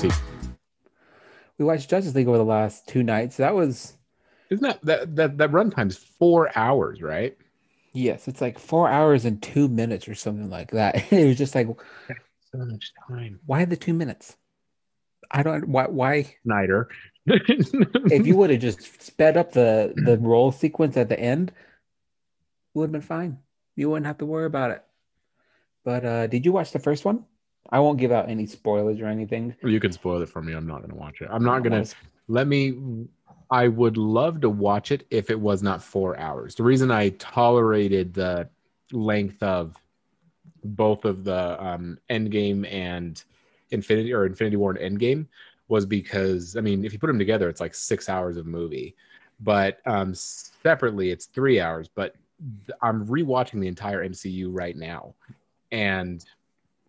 proceed. We watched Justice League over the last two nights. That was... Isn't that runtime's 4 hours, right? Yes, it's like 4 hours and 2 minutes or something like that. It was just like... So much time. Why the 2 minutes? I don't... Why? Snyder. If you would have just sped up the roll sequence at the end, it would have been fine. You wouldn't have to worry about it. But did you watch the first one? I won't give out any spoilers or anything. You can spoil it for me. I'm not going to watch it. I'm not going to... I would love to watch it if it was not 4 hours. The reason I tolerated the length of both of the Endgame and Infinity War and Endgame was because, I mean, if you put them together, it's like 6 hours of movie. But separately, it's 3 hours. But I'm rewatching the entire MCU right now. And...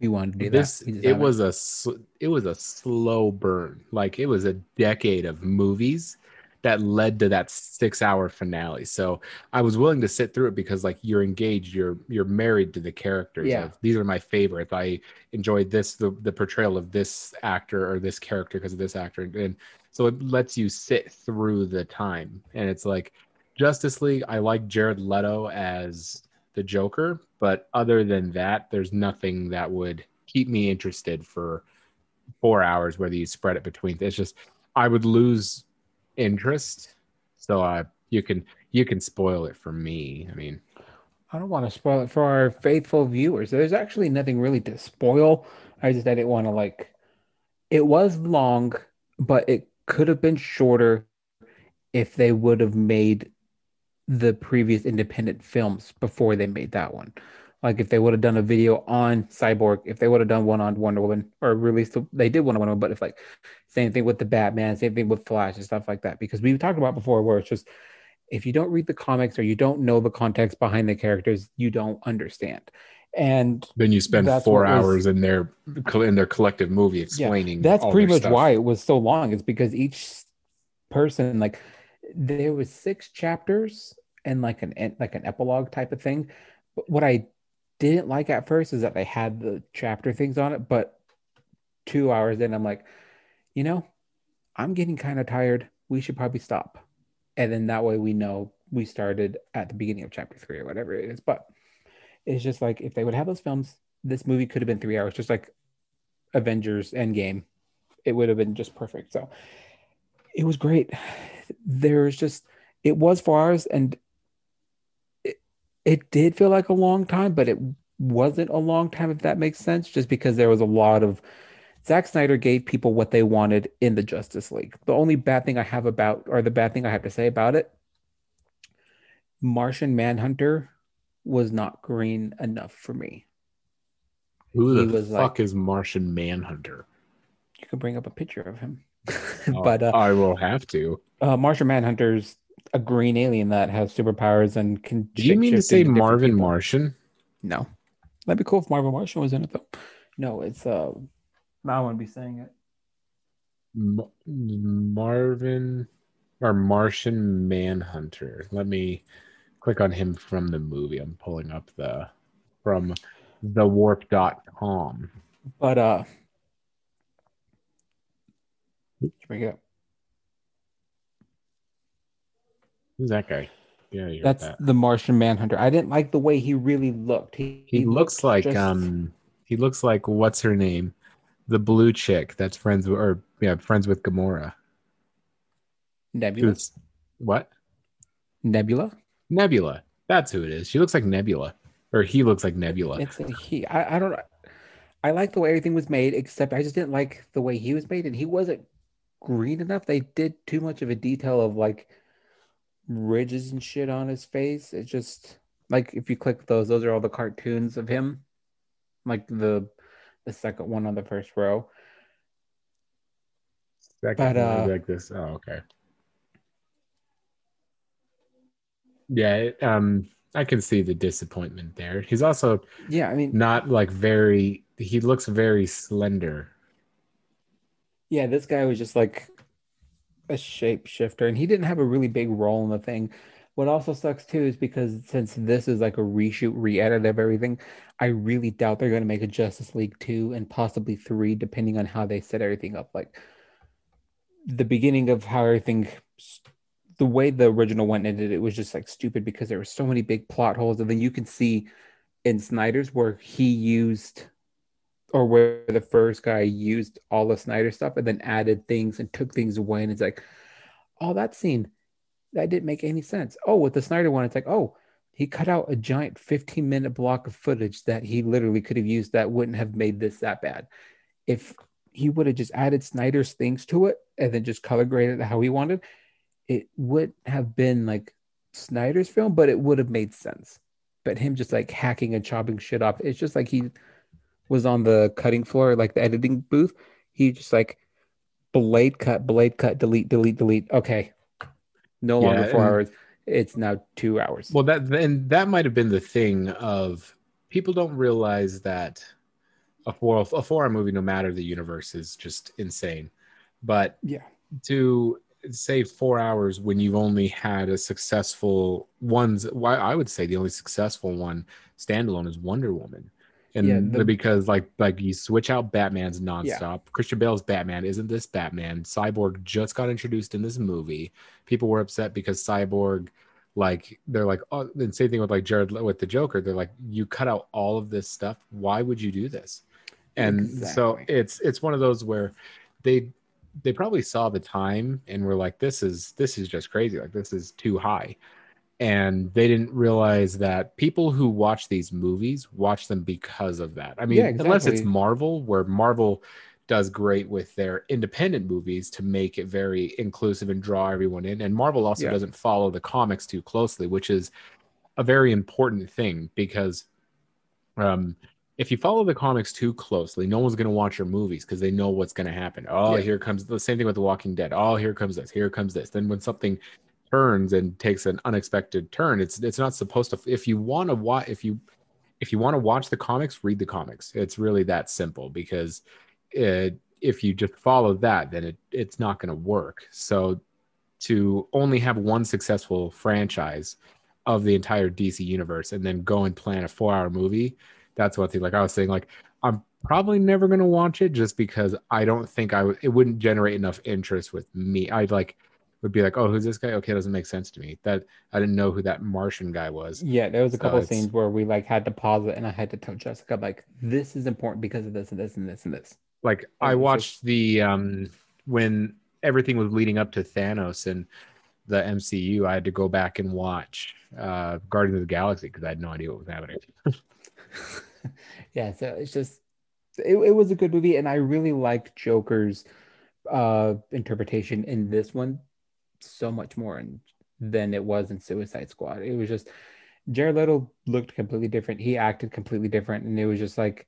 You wanted to do this. It was a slow burn. Like, it was a decade of movies that led to that 6 hour finale. So I was willing to sit through it because, like, you're engaged, you're married to the characters. Yeah. Like, these are my favorites. I enjoyed this, the portrayal of this actor or this character because of this actor. And so it lets you sit through the time. And it's like Justice League. I like Jared Leto as the Joker, but other than that, there's nothing that would keep me interested for 4 hours, whether you spread it between. It's just, I would lose interest. So you can spoil it for me. I mean, I don't want to spoil it for our faithful viewers. There's actually nothing really to spoil. I didn't want to, like, it was long, but it could have been shorter if they would have made the previous independent films before they made that one. Like, if they would have done a video on Cyborg, if they would have done one on Wonder Woman, or released, they did one on Wonder Woman, but if, like, same thing with the Batman, same thing with Flash and stuff like that, because we've talked about before where it's just, if you don't read the comics or you don't know the context behind the characters, you don't understand. And then you spend 4 hours in their collective movie explaining. Yeah, that's pretty much why it was so long. It's because each person, like, there was 6 chapters and like an epilogue type of thing. But what I didn't like at first is that they had the chapter things on it, but 2 hours in, I'm like, you know, I'm getting kind of tired. We should probably stop. And then that way we know we started at the beginning of chapter 3 or whatever it is. But it's just like, if they would have those films, this movie could have been 3 hours, just like Avengers Endgame. It would have been just perfect. So it was great. There's just, it was 4 hours and it did feel like a long time, but it wasn't a long time, if that makes sense, just because there was a lot of, Zack Snyder gave people what they wanted in the Justice League. The only bad thing I have about, or the bad thing I have to say about it, Martian Manhunter was not green enough for me. Who the fuck is Martian Manhunter? You can bring up a picture of him. But I will have to. Martian Manhunter's a green alien that has superpowers and can. Do you mean to say Marvin people. Martian? No, that'd be cool if Marvin Martian was in it, though. No, it's I wouldn't be saying it. Marvin or Martian Manhunter. Let me click on him from the movie. I'm pulling up from the warp.com. But here we go. Who's that guy? Yeah, that's the Martian Manhunter. I didn't like the way he really looked. He looks like just... he looks like, what's her name? The blue chick that's friends with Gamora. Nebula. What? Nebula? Nebula. That's who it is. She looks like Nebula. Or he looks like Nebula. It's a he. I don't know. I like the way everything was made, except I just didn't like the way he was made, and he wasn't green enough. They did too much of a detail of, like, ridges and shit on his face. It's just like, if you click those are all the cartoons of him, like the second one on the first row. Like this. Oh, okay. Yeah. I can see the disappointment there. He's also not like very. He looks very slender. Yeah, this guy was just like a shapeshifter, and he didn't have a really big role in the thing. What also sucks too is because since this is like a reshoot, re-edit of everything, I really doubt they're going to make a Justice League 2 and possibly 3, depending on how they set everything up. Like the beginning of how everything, the way the original one ended, it was just like stupid because there were so many big plot holes. And then you can see in Snyder's where he used, or where the first guy used all of Snyder's stuff and then added things and took things away. And it's like, oh, that scene, that didn't make any sense. Oh, with the Snyder one, it's like, oh, he cut out a giant 15-minute block of footage that he literally could have used that wouldn't have made this that bad. If he would have just added Snyder's things to it and then just color graded how he wanted, it would have been like Snyder's film, but it would have made sense. But him just like hacking and chopping shit up, it's just like he was on the cutting floor, like the editing booth. He just like blade cut, delete, delete, delete. Okay. No longer 4 hours. It's now 2 hours. Well, that might have been the thing of people don't realize that a 4 hour movie, no matter the universe, is just insane. But yeah, to say 4 hours when you've only had a successful one's, why I would say the only successful one standalone is Wonder Woman. And because like you switch out Batman's nonstop. Yeah. Christian Bale's Batman isn't this Batman. Cyborg just got introduced in this movie. People were upset because Cyborg, like they're like, oh, and same thing with like Jared with the Joker. They're like, you cut out all of this stuff. Why would you do this? And so it's one of those where they probably saw the time and were like, this is just crazy. Like this is too high. And they didn't realize that people who watch these movies watch them because of that. I mean, Unless it's Marvel, where Marvel does great with their independent movies to make it very inclusive and draw everyone in. And Marvel also doesn't follow the comics too closely, which is a very important thing because if you follow the comics too closely, no one's going to watch your movies because they know what's going to happen. Oh, here comes the same thing with The Walking Dead. Oh, here comes this. Here comes this. Then when something turns and takes an unexpected turn, it's not supposed to. If you want to watch the comics, read the comics. It's really that simple, because if you just follow that, then it's not going to work. So to only have one successful franchise of the entire DC universe and then go and plan a 4 hour movie, that's one thing. Like I was saying, like I'm probably never going to watch it just because I don't think it wouldn't generate enough interest with me. I'd like would be like, oh, who's this guy? Okay, it doesn't make sense to me. That I didn't know who that Martian guy was. Yeah, there was a couple of scenes where we like had to pause it and I had to tell Jessica, like, this is important because of this and this and this and this. Like I watched the when everything was leading up to Thanos and the MCU, I had to go back and watch Guardians of the Galaxy because I had no idea what was happening. Yeah, so it's just it was a good movie, and I really liked Joker's interpretation in this one so much more than it was in Suicide Squad. It was just Jared Leto looked completely different. He acted completely different, and it was just like,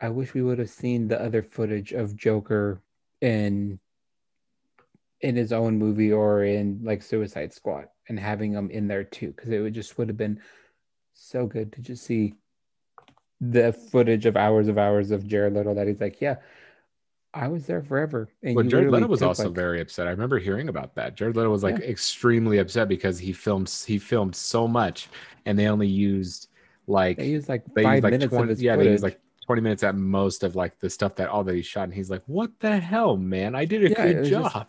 I wish we would have seen the other footage of Joker in his own movie or in like Suicide Squad, and having him in there too, because it would have been so good to just see the footage of hours of Jared Leto that he's like, yeah, I was there forever. And well, Jared Leto was also very upset. I remember hearing about that. Jared Leto was like extremely upset because he filmed so much, and they only used like they used like 20 minutes at most of like the stuff that all that he shot. And he's like, "What the hell, man? I did a good job."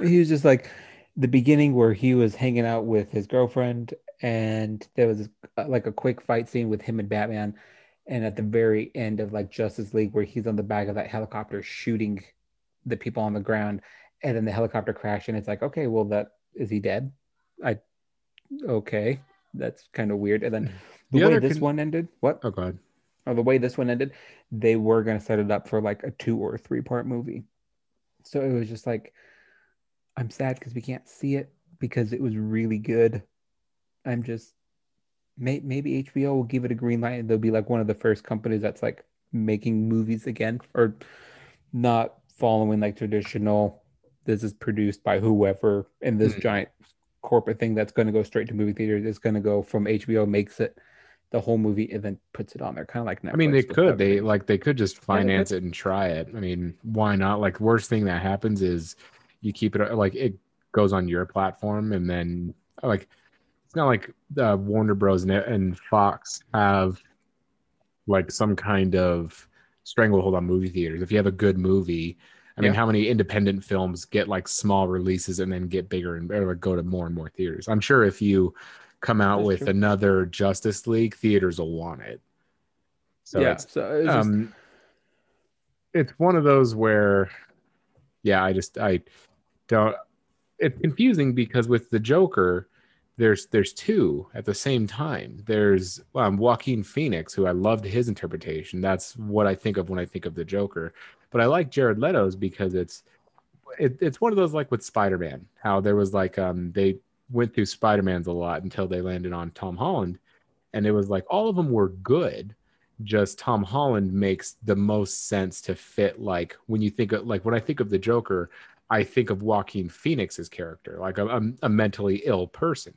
He was just like the beginning where he was hanging out with his girlfriend, and there was like a quick fight scene with him and Batman. And at the very end of like Justice League, where he's on the back of that helicopter shooting the people on the ground, and then the helicopter crashed, and it's like, okay, well, that is he dead? Okay, that's kind of weird. And then the way this one ended, they were going to set it up for like a 2 or 3 part movie. So it was just like, I'm sad because we can't see it because it was really good. I'm just. Maybe HBO will give it a green light and they'll be like one of the first companies that's like making movies again, or not following like traditional, this is produced by whoever and this giant corporate thing that's going to go straight to movie theaters. It's going to go from HBO, makes it the whole movie, and then puts it on there, kind of like Netflix. I mean, they could just finance it and try it. I mean, why not? Like, worst thing that happens is you keep it, like it goes on your platform, and then like it's not like Warner Bros. And Fox have like some kind of stranglehold on movie theaters. If you have a good movie, I mean, how many independent films get like small releases and then get bigger and or go to more and more theaters? I'm sure if you come out That's with true. Another Justice League, theaters will want it. So yeah, it's one of those where, I don't. It's confusing because with the Joker, there's two at the same time. There's Joaquin Phoenix, who I loved his interpretation. That's what I think of when I think of the Joker. But I like Jared Leto's because it's one of those, like with Spider-Man, how there was like they went through Spider-Mans a lot until they landed on Tom Holland, and it was like all of them were good. Just Tom Holland makes the most sense to fit. Like when you think of, like when I think of the Joker, I think of Joaquin Phoenix's character, like a mentally ill person,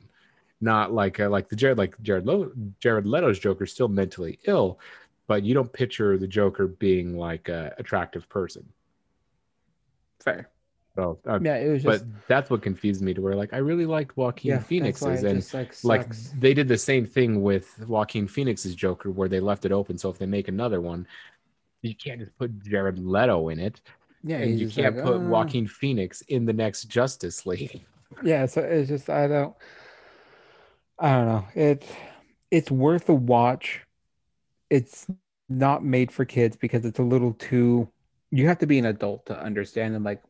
not like Jared Leto's Joker is still mentally ill, but you don't picture the Joker being like a attractive person. Fair. So, it was just... But that's what confused me to where like I really liked Joaquin Phoenix's, and just, like they did the same thing with Joaquin Phoenix's Joker where they left it open. So if they make another one, you can't just put Jared Leto in it. Yeah, and you can't put Joaquin Phoenix in the next Justice League. Yeah, so it's just I don't know. It's worth a watch. It's not made for kids because it's a little too. You have to be an adult to understand and like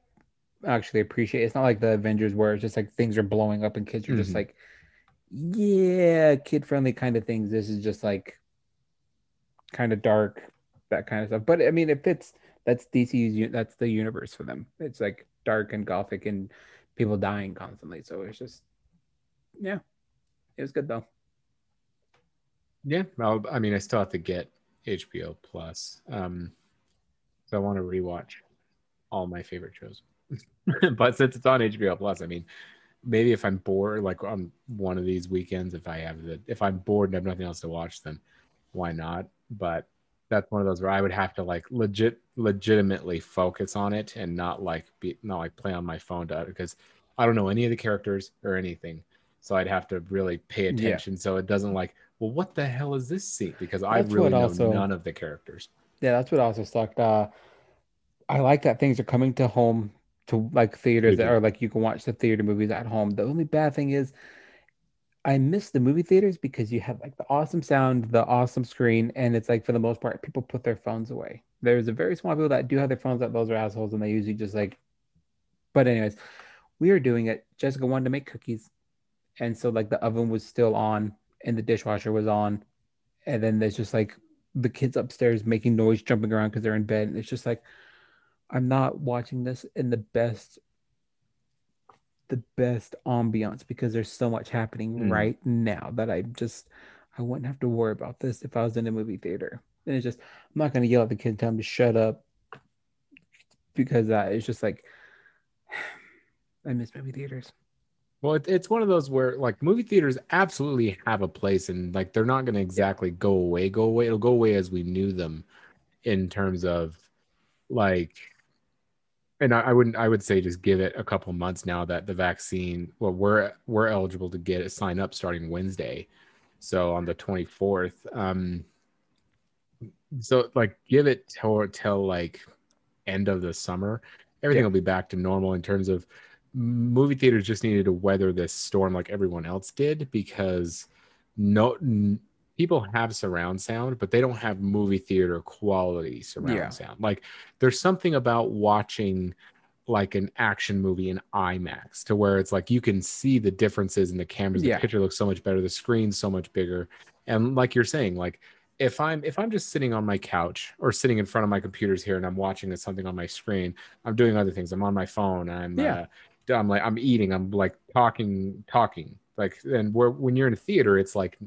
actually appreciate it. It's not like the Avengers where it's just like things are blowing up and kids are just like, yeah, kid friendly kind of things. This is just like kind of dark, that kind of stuff. But I mean, it fits. That's DC's, that's the universe for them. It's like dark and gothic and people dying constantly. So it's just, yeah, it was good though. Yeah, I mean, I still have to get HBO Plus. So I want to rewatch all my favorite shows. But since it's on HBO Plus, I mean, maybe if I'm bored, like on one of these weekends, if I'm bored and have nothing else to watch, then why not? But that's one of those where I would have to like legitimately focus on it and not play on my phone because I don't know any of the characters or anything. So I'd have to really pay attention. Yeah. So it doesn't like, well, what the hell is this scene? Because I really know none of the characters. Yeah, that's what also sucked. I like that things are coming to home to like theaters that are like you can watch the theater movies at home. The only bad thing is I miss the movie theaters because you have like the awesome sound, the awesome screen, and it's like for the most part, people put their phones away. There's a very small people that do have their phones up. Those are assholes, and they usually just like. But anyways, we were doing it. Jessica wanted to make cookies, and so like the oven was still on and the dishwasher was on, and then there's just like the kids upstairs making noise, jumping around because they're in bed, and it's just like. I'm not watching this in the best ambiance because there's so much happening right now that I wouldn't have to worry about this if I was in a movie theater. And it's just, I'm not going to yell at the kid and tell him to shut up because it's just like, I miss movie theaters. Well, it's one of those where like movie theaters absolutely have a place and like, they're not going to exactly go away. It'll go away as we knew them in terms of like, and I would say just give it a couple months now that the vaccine. Well, we're eligible to get a sign up starting Wednesday, so on the 24th. So like give it till like end of the summer. Everything will be back to normal in terms of movie theaters. Just needed to weather this storm like everyone else did because people have surround sound, but they don't have movie theater quality surround sound. Like there's something about watching like an action movie in IMAX to where it's like, you can see the differences in the cameras. The picture looks so much better. The screen's so much bigger. And like you're saying, like if I'm just sitting on my couch or sitting in front of my computers here and I'm watching something on my screen, I'm doing other things. I'm on my phone. I'm like, I'm eating, I'm like talking. Like, and when you're in a theater, it's like,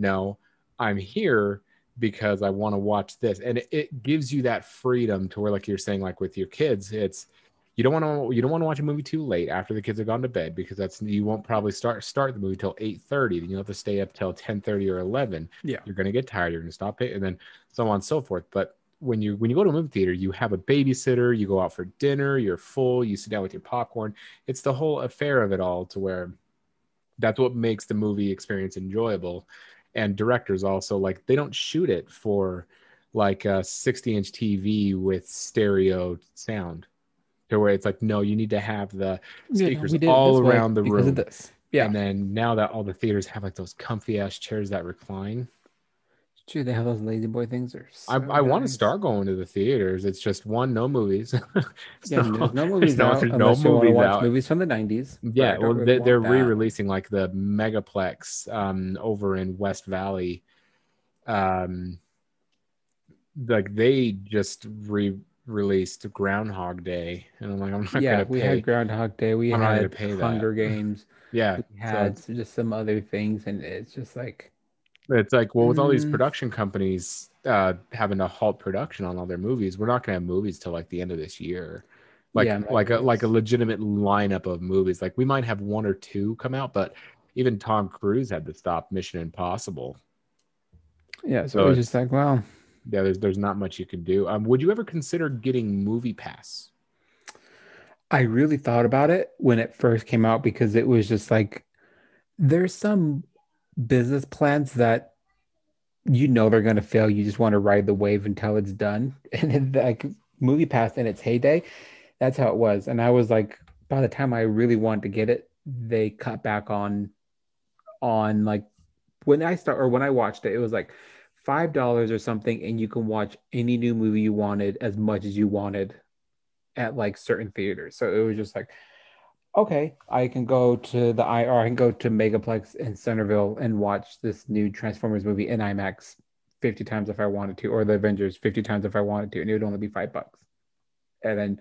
no, I'm here because I want to watch this. And it gives you that freedom to where, like you're saying, like with your kids, it's you don't want to watch a movie too late after the kids have gone to bed because that's you won't probably start the movie till 8:30. Then you'll have to stay up till 10:30 or 11. Yeah, you're gonna get tired. You're gonna stop it, and then so on and so forth. But when you go to a movie theater, you have a babysitter. You go out for dinner. You're full. You sit down with your popcorn. It's the whole affair of it all to where That's what makes the movie experience enjoyable. And directors also, like, they don't shoot it for like a 60-inch TV with stereo sound, to where it's like, no, you need to have the speakers all around the room. Yeah. And then now that all the theaters have like those comfy ass chairs that recline. Dude, they have those lazy boy things. I want to start going to the theaters. It's just one, no movies. No movies out. Movies from the 90s. Yeah, well, they're re-releasing like the Megaplex over in West Valley. Like they just re-released Groundhog Day, and I'm like, I'm not gonna pay. We had Groundhog Day. We had Hunger Games. Yeah, we had just some other things, and it's just like. It's like, well, with all these production companies having to halt production on all their movies, we're not going to have movies till like the end of this year. Like, like a legitimate lineup of movies. Like, we might have one or two come out, but even Tom Cruise had to stop Mission Impossible. Yeah, so it was just like, wow. Yeah, there's not much you can do. Would you ever consider getting MoviePass? I really thought about it when it first came out, because it was just like, there's some business plans that you know they're going to fail. You just want to ride the wave until it's done. And like MoviePass in its heyday, that's how it was. And I was like, by the time I really wanted to get it, they cut back on like when I watched it, it was like $5 or something, and you can watch any new movie you wanted as much as you wanted at like certain theaters. So it was just like, okay, I can go to the IR, I can go to Megaplex in Centerville and watch this new Transformers movie in IMAX 50 times if I wanted to, or the Avengers 50 times if I wanted to, and it would only be $5. And then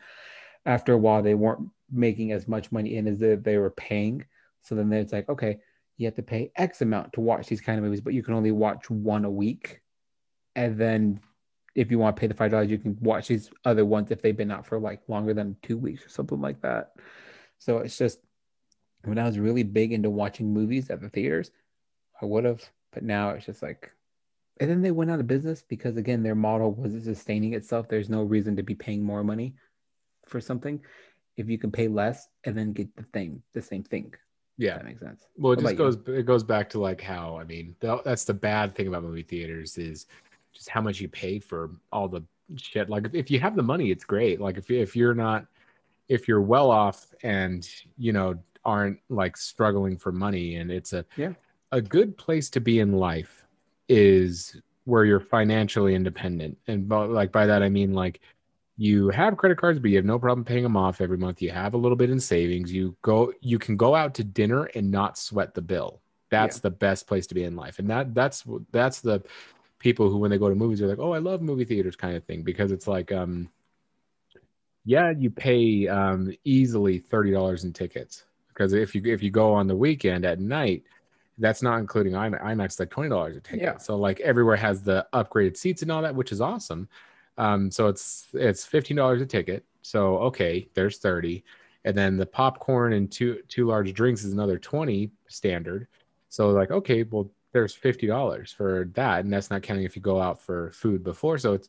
after a while, they weren't making as much money in as they were paying. So then it's like, okay, you have to pay X amount to watch these kind of movies, but you can only watch one a week. And then if you want to pay the $5, you can watch these other ones if they've been out for like longer than 2 weeks or something like that. So it's just, when I was really big into watching movies at the theaters, I would have, but now it's just like, and then they went out of business because, again, their model wasn't sustaining itself. There's no reason to be paying more money for something if you can pay less and then get the same thing. Yeah. If that makes sense. Well, it just goes back to like how, I mean, that's the bad thing about movie theaters is just how much you pay for all the shit. Like if you have the money, it's great. Like if you're well off and, you know, aren't like struggling for money, and it's a good place to be in life is where you're financially independent. And like, by that, I mean, like you have credit cards, but you have no problem paying them off every month. You have a little bit in savings. You can go out to dinner and not sweat the bill. That's the best place to be in life. And that's the people who, when they go to movies, are like, oh, I love movie theaters kind of thing, because it's like, yeah, you pay easily $30 in tickets, because if you go on the weekend at night, that's not including IMAX, like $20 a ticket. Yeah. So like everywhere has the upgraded seats and all that, which is awesome. So it's $15 a ticket. So okay, there's $30, and then the popcorn and two large drinks is another $20 standard. So like, okay, well there's $50 for that, and that's not counting if you go out for food before. So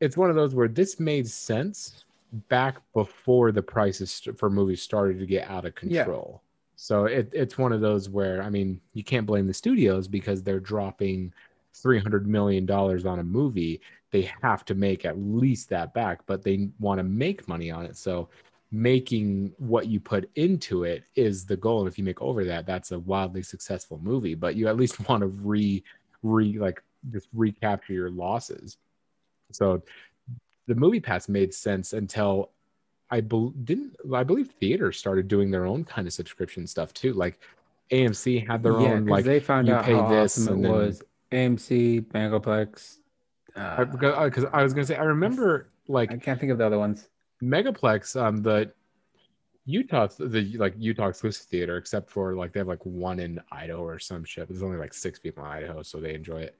it's one of those where this made sense back before the prices for movies started to get out of control. Yeah. So it's one of those where, I mean, you can't blame the studios, because they're dropping $300 million on a movie. They have to make at least that back, but they want to make money on it. So making what you put into it is the goal. And if you make over that, that's a wildly successful movie, but you at least want to recapture your losses. So the MoviePass made sense until I believe theaters started doing their own kind of subscription stuff too. Like AMC had their own, like they found you out pay how this awesome and it then, was AMC, Megaplex. Because I was gonna say, I remember like I can't think of the other ones. Megaplex, the Utah exclusive theater, except for like they have like one in Idaho or some shit. There's only like 6 people in Idaho, so they enjoy it.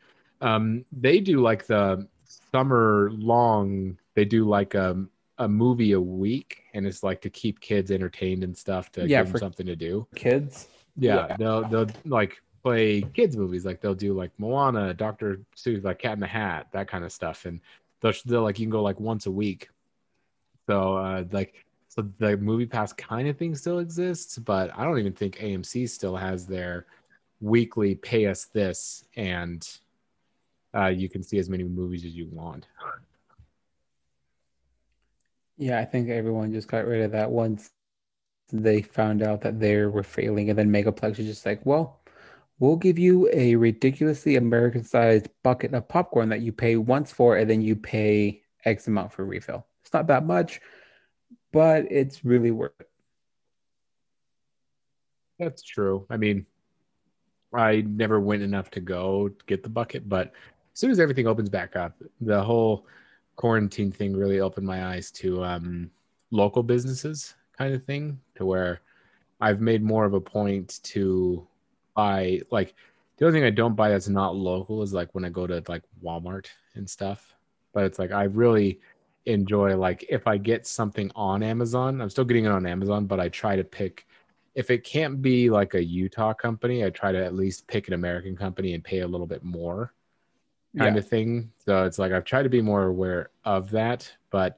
They do like the summer long, they do like a movie a week, and it's like to keep kids entertained and stuff, to give them something to do. Kids, they'll like play kids movies, like they'll do like Moana, Dr. Seuss, like Cat in the Hat, that kind of stuff, and they'll like you can go like once a week. So like So the MoviePass kind of thing still exists, but I don't even think AMC still has their weekly pay us this and you can see as many movies as you want. Yeah, I think everyone just got rid of that once they found out that they were failing, and then Megaplex is just like, well, we'll give you a ridiculously American-sized bucket of popcorn that you pay once for, and then you pay X amount for refill. It's not that much, but it's really worth it. That's true. I mean, I never went enough to go get the bucket, but as soon as everything opens back up, the whole quarantine thing really opened my eyes to local businesses kind of thing, to where I've made more of a point to buy, like, the only thing I don't buy that's not local is like when I go to like Walmart and stuff. But it's like I really enjoy, like, if I get something on Amazon, I'm still getting it on Amazon, but I try to pick, if it can't be like a Utah company, I try to at least pick an American company and pay a little bit more kind of thing. So it's like I've tried to be more aware of that, but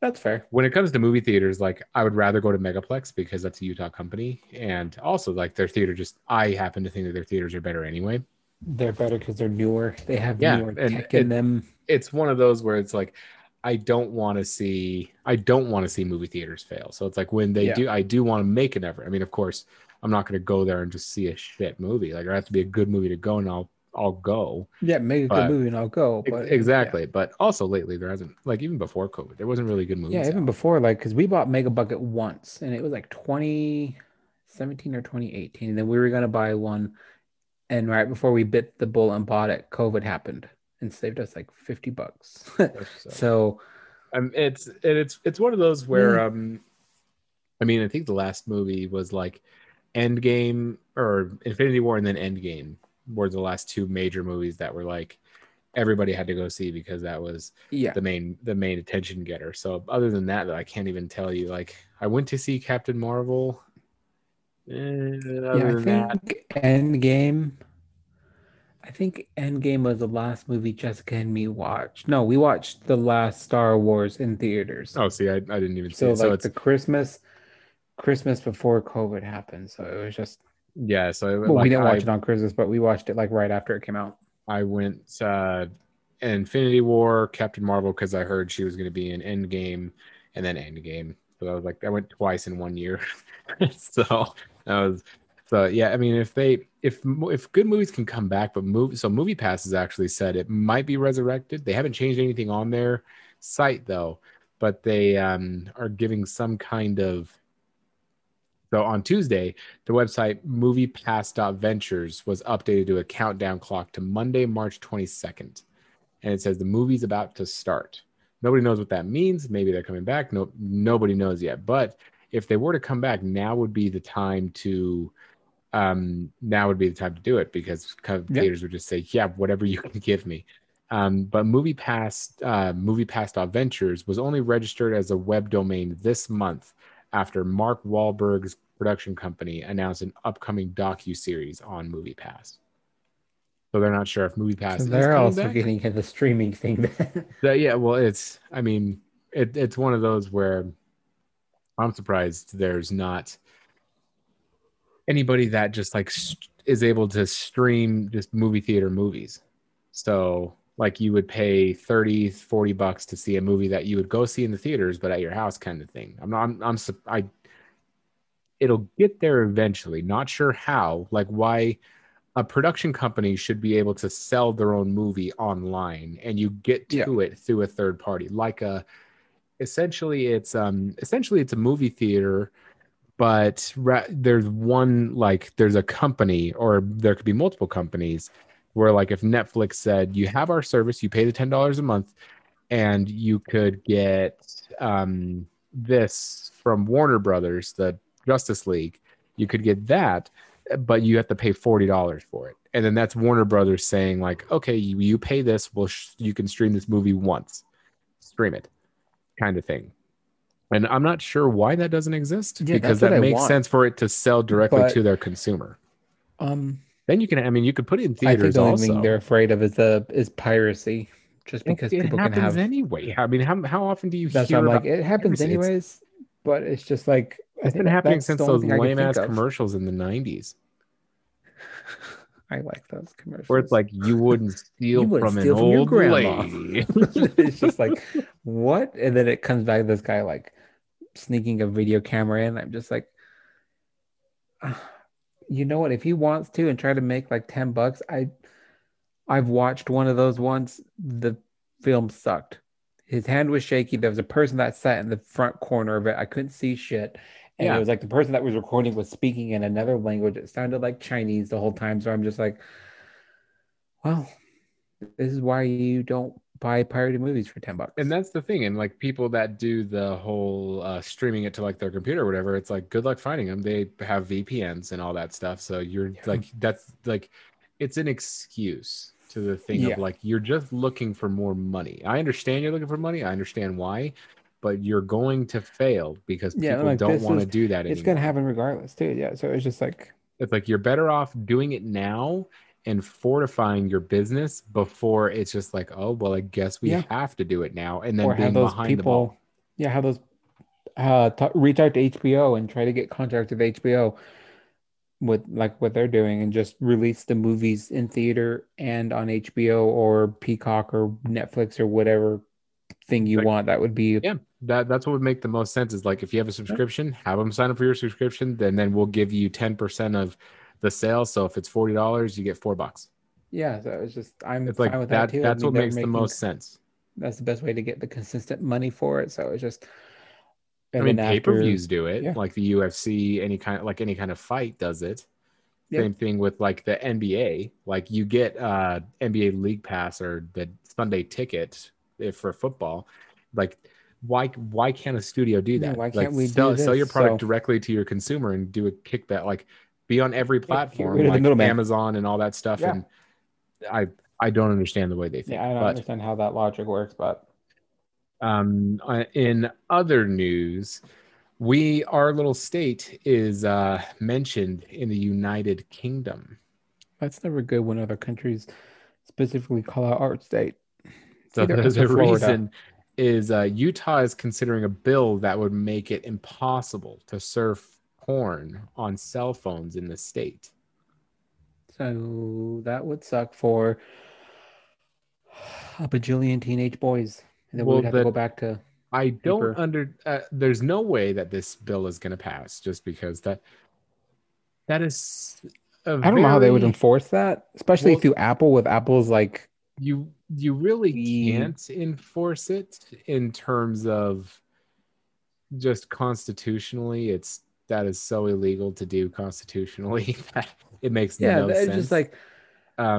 that's fair. When it comes to movie theaters, like, I would rather go to Megaplex because that's a Utah company, and also like their theater, just, I happen to think that their theaters are better anyway. They're better because they're newer. They have newer tech in them. It's one of those where it's like I don't want to see movie theaters fail. So it's like when they do, I do want to make an effort. I mean, of course, I'm not going to go there and just see a shit movie. Like, there has to be a good movie to go, and I'll go. Yeah, make a good movie and I'll go. But exactly. Yeah. But also lately there hasn't, like, even before COVID, there wasn't really good movies. Yeah, even before, like, because we bought Mega Bucket once and it was like 2017 or 2018. And then we were going to buy one. And right before we bit the bullet and bought it, COVID happened. And saved us like $50. So it's one of those where I mean, I think the last movie was like Endgame or Infinity War, and then Endgame were the last two major movies that were like everybody had to go see because that was the main attention getter. So other than that, though, I can't even tell you. Like, I went to see Captain Marvel. I think Endgame was the last movie Jessica and me watched. No, we watched the last Star Wars in theaters. Oh, see, I didn't even see it. So like it's the Christmas before COVID happened. So it was just... Yeah, so... Well, like, we didn't watch it on Christmas, but we watched it like right after it came out. I went Infinity War, Captain Marvel, because I heard she was going to be in Endgame, and then Endgame. So I was like, I went twice in 1 year. So yeah, I mean, if good movies can come back, but MoviePass has actually said it might be resurrected. They haven't changed anything on their site though, but they are giving some kind of. So on Tuesday, the website MoviePass.ventures was updated to a countdown clock to Monday, March 22nd, and it says the movie's about to start. Nobody knows what that means. Maybe they're coming back. No, nobody knows yet. But if they were to come back, now would be the time to. Do it because theaters would just say, yeah, whatever you can give me. But MoviePass.ventures was only registered as a web domain this month after Mark Wahlberg's production company announced an upcoming docu-series on MoviePass. So they're not sure if MoviePass is they're also back. Getting into the streaming thing. So, yeah, well, it's one of those where I'm surprised there's not anybody that just like is able to stream just movie theater movies. So like you would pay $30-$40 to see a movie that you would go see in the theaters, but at your house kind of thing. It'll get there eventually. Not sure how, like why a production company should be able to sell their own movie online and you get to it through a third party, like essentially it's a movie theater. But there's a company, or there could be multiple companies where, like, if Netflix said, you have our service, you pay the $10 a month, and you could get this from Warner Brothers, the Justice League, you could get that, but you have to pay $40 for it. And then that's Warner Brothers saying, like, okay, you pay this, you can stream this movie once. Stream it, kind of thing. And I'm not sure why that doesn't exist because that makes sense for it to sell directly to their consumer. Then you can, I mean, you could put it in theaters. I think the only thing they're afraid of is piracy, just because people can have. It happens anyway. I mean, how often do you hear? That's what I'm like. It happens anyways. but it's just like it's been happening since those lame ass commercials in the 90s. I like those commercials where it's like you wouldn't steal from your old lady. It's just like what, and then it comes back to this guy like sneaking a video camera in. I'm just like, you know what? If he wants to and try to make like $10, I've watched one of those once. The film sucked. His hand was shaky. There was a person that sat in the front corner of it. I couldn't see shit. And yeah. It was like the person that was recording was speaking in another language. It sounded like Chinese the whole time. So I'm just like, well, this is why you don't buy pirated movies for $10. And that's the thing. And like people that do the whole streaming it to like their computer or whatever, it's like, good luck finding them. They have VPNs and all that stuff. So you're like, that's like, it's an excuse to the thing of like, you're just looking for more money. I understand you're looking for money. I understand why. But you're going to fail because people like, don't want to do that anymore. It's going to happen regardless, too. Yeah. So it's just like... It's like you're better off doing it now and fortifying your business before it's just like, oh, well, I guess we have to do it now. And then or being behind people, the ball. Yeah. Have those... reach out to HBO and try to get contracts with HBO with like what they're doing and just release the movies in theater and on HBO or Peacock or Netflix or whatever thing you like, want. That would be... Yeah. That's what would make the most sense is like if you have a subscription, have them sign up for your subscription, then we'll give you 10% of the sale. So if it's $40, you get $4. Yeah, so it's just it's fine like with that too. That's what makes the most sense. That's the best way to get the consistent money for it. So it's just pay-per-views do it. Yeah. Like the UFC, any kind of fight does it. Yep. Same thing with like the NBA. Like you get NBA League Pass or the Sunday ticket for football. Like why can't a studio do that? Yeah, why can't we sell your product directly to your consumer and do a kickback, like be on every platform like Amazon and all that stuff? Yeah. And I don't understand the way they think. Yeah, I don't understand how that logic works. But in other news, our little state is mentioned in the United Kingdom. That's never good when other countries specifically call out our state. So there's a reason. Is Utah is considering a bill that would make it impossible to surf porn on cell phones in the state. So that would suck for a bajillion teenage boys. And then we'd have to go back to... I don't there's no way that this bill is going to pass just because that is... I don't know how they would enforce that, especially through Apple with Apple's like... You really can't enforce it in terms of just constitutionally. That is so illegal to do constitutionally that it makes no sense. It's just like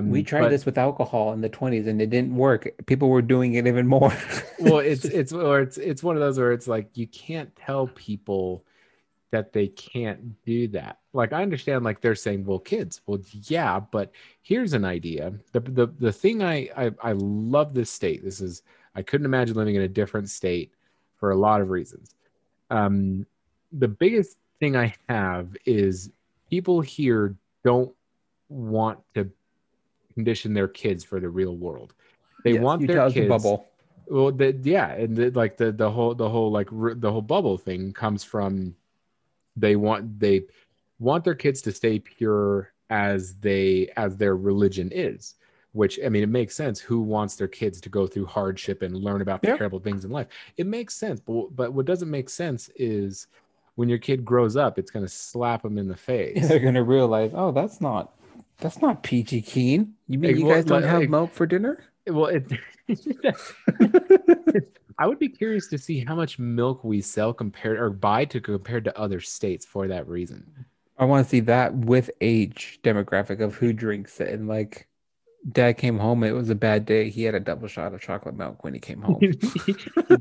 we tried this with alcohol in the 1920s and it didn't work. People were doing it even more. Well, it's one of those where it's like you can't tell people that they can't do that. Like I understand, like they're saying, well, kids, but here's an idea. The thing I love this state. This is, I couldn't imagine living in a different state for a lot of reasons. The biggest thing I have is people here don't want to condition their kids for the real world. They want their kids. Bubble. Well, the whole bubble thing comes from they want their kids to stay pure as their religion is, which I mean it makes sense. Who wants their kids to go through hardship and learn about the terrible things in life? It makes sense, but what doesn't make sense is when your kid grows up, it's going to slap them in the face. They're going to realize, oh, that's not PG Keen. You mean you guys don't have milk for dinner? Well, I would be curious to see how much milk we sell compared to other states for that reason. I want to see that with age demographic of who drinks it. And like, dad came home, it was a bad day. He had a double shot of chocolate milk when he came home. He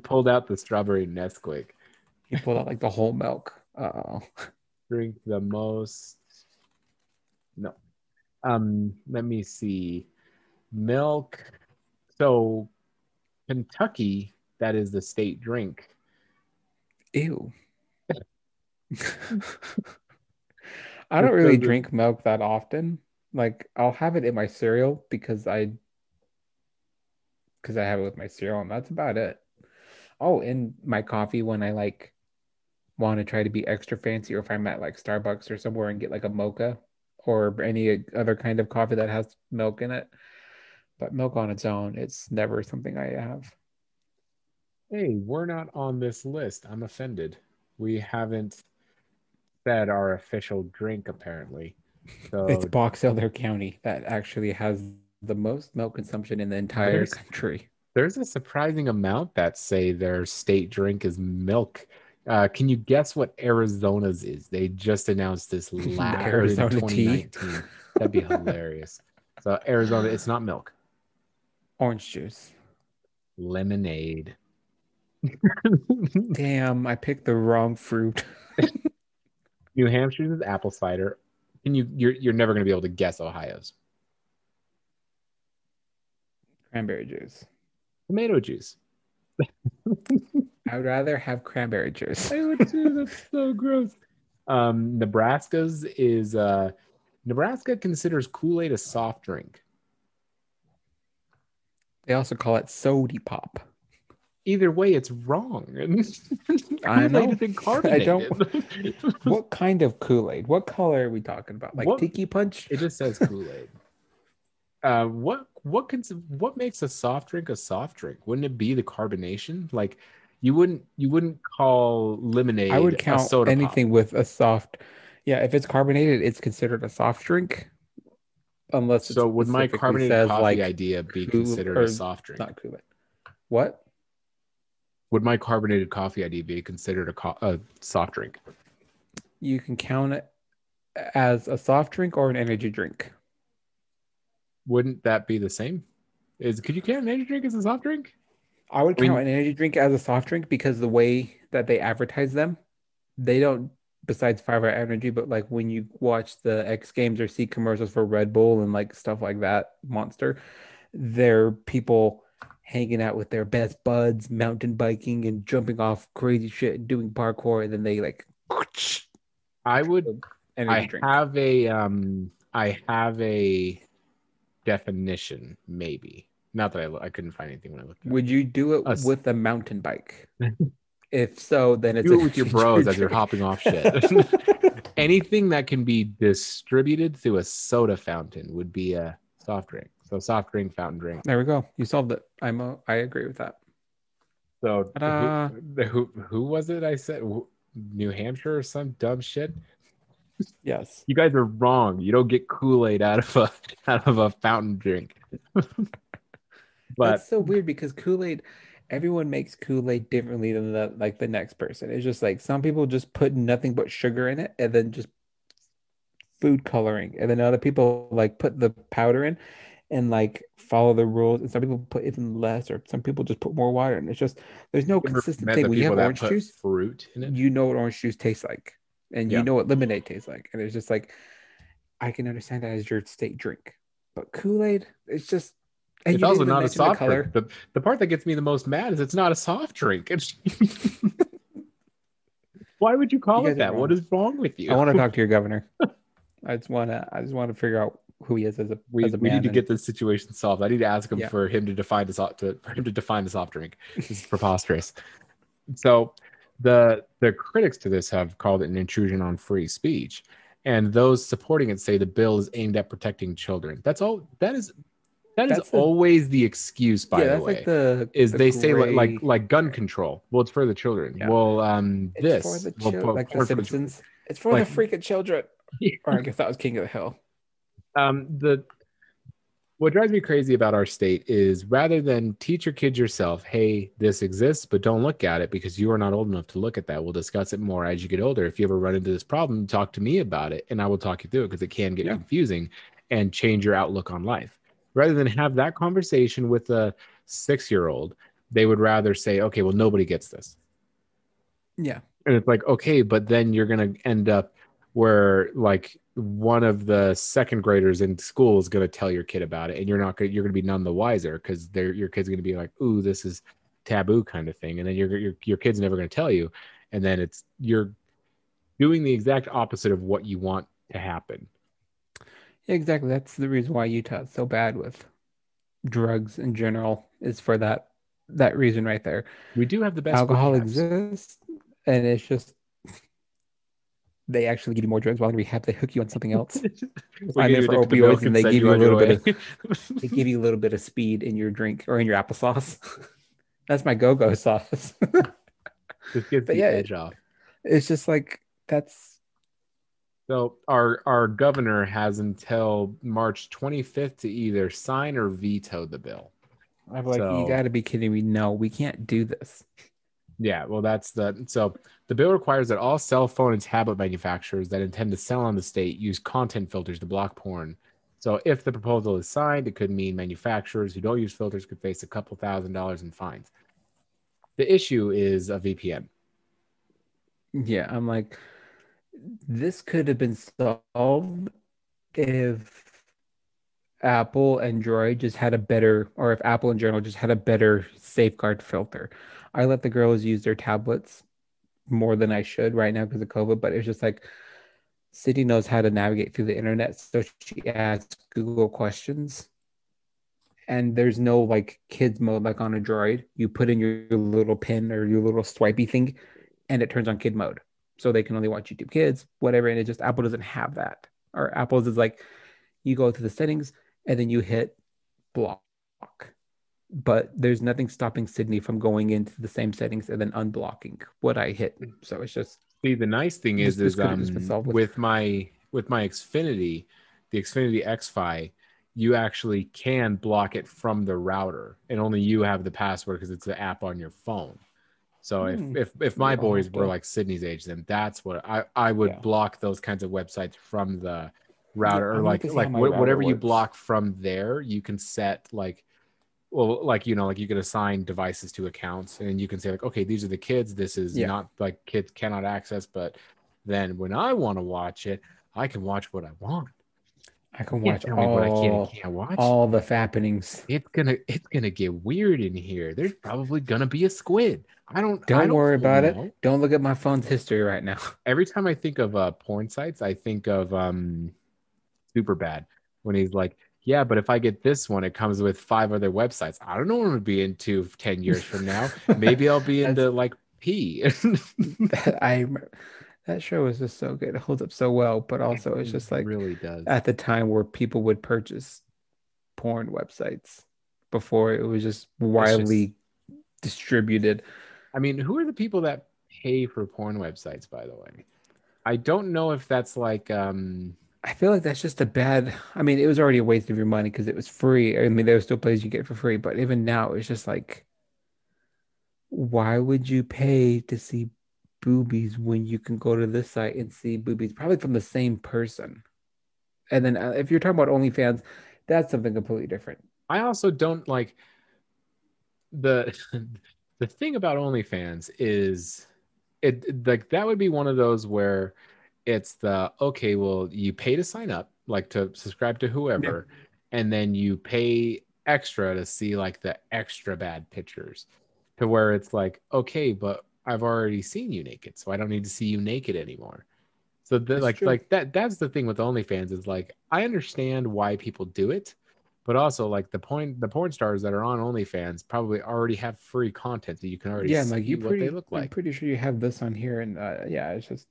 pulled out the strawberry Nesquik. He pulled out like the whole milk. Uh-oh. Drink the most. No. Let me see. Milk. So Kentucky, that is the state drink. Ew. I don't really drink milk that often. Like I'll have it in my cereal because I have it with my cereal and that's about it. Oh, in my coffee when I like want to try to be extra fancy, or if I'm at like Starbucks or somewhere and get like a mocha or any other kind of coffee that has milk in it. But milk on its own, it's never something I have. Hey, we're not on this list. I'm offended. We haven't said our official drink, apparently. So it's Box Elder County that actually has the most milk consumption in the entire country. There's a surprising amount that say their state drink is milk. Can you guess what Arizona's is? They just announced this last Arizona 2019. Tea. That'd be hilarious. So Arizona, it's not milk. Orange juice. Lemonade. Damn, I picked the wrong fruit. New Hampshire's is apple cider. And you're never going to be able to guess Ohio's. Cranberry juice. Tomato juice. I would rather have cranberry juice. I would too. That's so gross. Nebraska's is Nebraska considers Kool-Aid a soft drink. They also call it soda pop. Either way, it's wrong. I know. I don't. What kind of Kool-Aid? What color are we talking about? Like Tiki Punch? It just says Kool-Aid. What makes a soft drink a soft drink? Wouldn't it be the carbonation? Like you wouldn't call lemonade. I would count a soda anything pop. With a soft. Yeah, if it's carbonated, it's considered a soft drink. Unless it's so, would my carbonated coffee like idea be considered a soft drink? Not Kool-Aid. What? Would my carbonated coffee idea be considered a soft drink? You can count it as a soft drink or an energy drink. Wouldn't that be the same? Could you count an energy drink as a soft drink? I would count an energy drink as a soft drink because the way that they advertise them, they don't, besides 5-hour energy, but like when you watch the X Games or see commercials for Red Bull and like stuff like that, Monster, they're people hanging out with their best buds, mountain biking and jumping off crazy shit and doing parkour, and then they like I have a definition, maybe. Not that I couldn't find anything when I looked it up. Would you do it with a mountain bike? If so, then it's do it with your bros as you're hopping off shit. Anything that can be distributed through a soda fountain would be a soft drink. So soft drink, fountain drink. There we go. You solved it. I agree with that. So who was it? I said New Hampshire or some dumb shit. Yes. You guys are wrong. You don't get Kool-Aid out of a fountain drink. But that's so weird because Kool-Aid, everyone makes Kool-Aid differently than the next person. It's just like some people just put nothing but sugar in it and then just food coloring, and then other people like put the powder in and like follow the rules, and some people put even less, or some people just put more water in. It's just there's no consistent thing. When you have orange juice, fruit in it, you know what orange juice tastes like, and you know what lemonade tastes like, and it's just like I can understand that as your state drink, but Kool-Aid, it's just. And it's also not a soft drink. The part that gets me the most mad is it's not a soft drink. It's why would you call it that? What is wrong with you? I want to talk to your governor. I just want to figure out who he is as a man. We need to get this situation solved. I need to ask him for him to define the soft drink. This is preposterous. So the critics to this have called it an intrusion on free speech, and those supporting it say the bill is aimed at protecting children. That's all. That's always the excuse. By the way, like say like gun control. Well, it's for the children. Yeah. Well, the Simpsons. It's for the freaking children. Yeah. Or I guess that was King of the Hill. What drives me crazy about our state is rather than teach your kids yourself, hey, this exists, but don't look at it because you are not old enough to look at that. We'll discuss it more as you get older. If you ever run into this problem, talk to me about it, and I will talk you through it because it can get confusing and change your outlook on life. Rather than have that conversation with a 6-year-old, they would rather say, okay, well, nobody gets this. Yeah. And it's like, okay, but then you're going to end up where like one of the second graders in school is going to tell your kid about it, and you're going to be none the wiser because your kid's going to be like, ooh, this is taboo kind of thing. And then your kid's never going to tell you. And then you're doing the exact opposite of what you want to happen. Exactly. That's the reason why Utah is so bad with drugs in general, is for that reason right there. We do have the best. Alcohol exists, and it's just they actually give you more drugs while in rehab. They hook you on something else. I'm there for opioids, and they give you a little bit of, they give you a little bit of speed in your drink or in your applesauce. That's my go-go sauce. But yeah, it's just like that's. So our governor has until March 25th to either sign or veto the bill. I'm like, you got to be kidding me! No, we can't do this. Yeah, well, so the bill requires that all cell phone and tablet manufacturers that intend to sell on the state use content filters to block porn. So if the proposal is signed, it could mean manufacturers who don't use filters could face a couple $1,000s in fines. The issue is a VPN. Yeah, I'm like, this could have been solved if Apple and Droid just had a better, or if Apple in general just had a better safeguard filter. I let the girls use their tablets more than I should right now because of COVID, but it's just like Sydney knows how to navigate through the internet. So she asks Google questions and there's no like kids mode, like on a Droid. You put in your little pin or your little swipey thing and it turns on kid mode. So they can only watch YouTube Kids, whatever. And it just, Apple doesn't have that. Or Apple's is like, you go to the settings and then you hit block. But there's nothing stopping Sydney from going into the same settings and then unblocking what I hit. So it's just the nice thing with my Xfinity, the Xfinity XFi, you actually can block it from the router, and only you have the password because it's the app on your phone. So if my boys were like Sydney's age, then that's what I would block those kinds of websites from the router, or like whatever you block from there, you can set like. Well, like, you know, like you can assign devices to accounts and you can say like, okay, these are the kids. This is not like kids cannot access. But then when I want to watch it, I can watch what I want. I can watch all the fappenings. It's gonna get weird in here. There's probably gonna be a squid. Don't worry about it. Don't look at my phone's history right now. Every time I think of porn sites, I think of Superbad when he's like, yeah, but if I get this one, it comes with 5 other websites. I don't know what I'm going to be into 10 years from now. Maybe I'll be into like pee. That show was just so good. It holds up so well, but also it's just like, it really does. At the time where people would purchase porn websites before it was just widely distributed. I mean, who are the people that pay for porn websites, by the way? I don't know if that's like... I feel like that's just a bad, I mean, it was already a waste of your money because it was free. I mean, there were still places you get for free, but even now it's just like, why would you pay to see boobies when you can go to this site and see boobies, probably from the same person? And then if you're talking about OnlyFans, that's something completely different. I also don't like the thing about OnlyFans is it like that would be one of those where it's the, okay, well, you pay to sign up, like to subscribe to whoever, and then you pay extra to see like the extra bad pictures to where it's like, okay, but I've already seen you naked, so I don't need to see you naked anymore. So that's the thing with OnlyFans is like, I understand why people do it, but also like the porn stars that are on OnlyFans probably already have free content that you can already see like what they look like. I'm pretty sure you have this on here and it's just...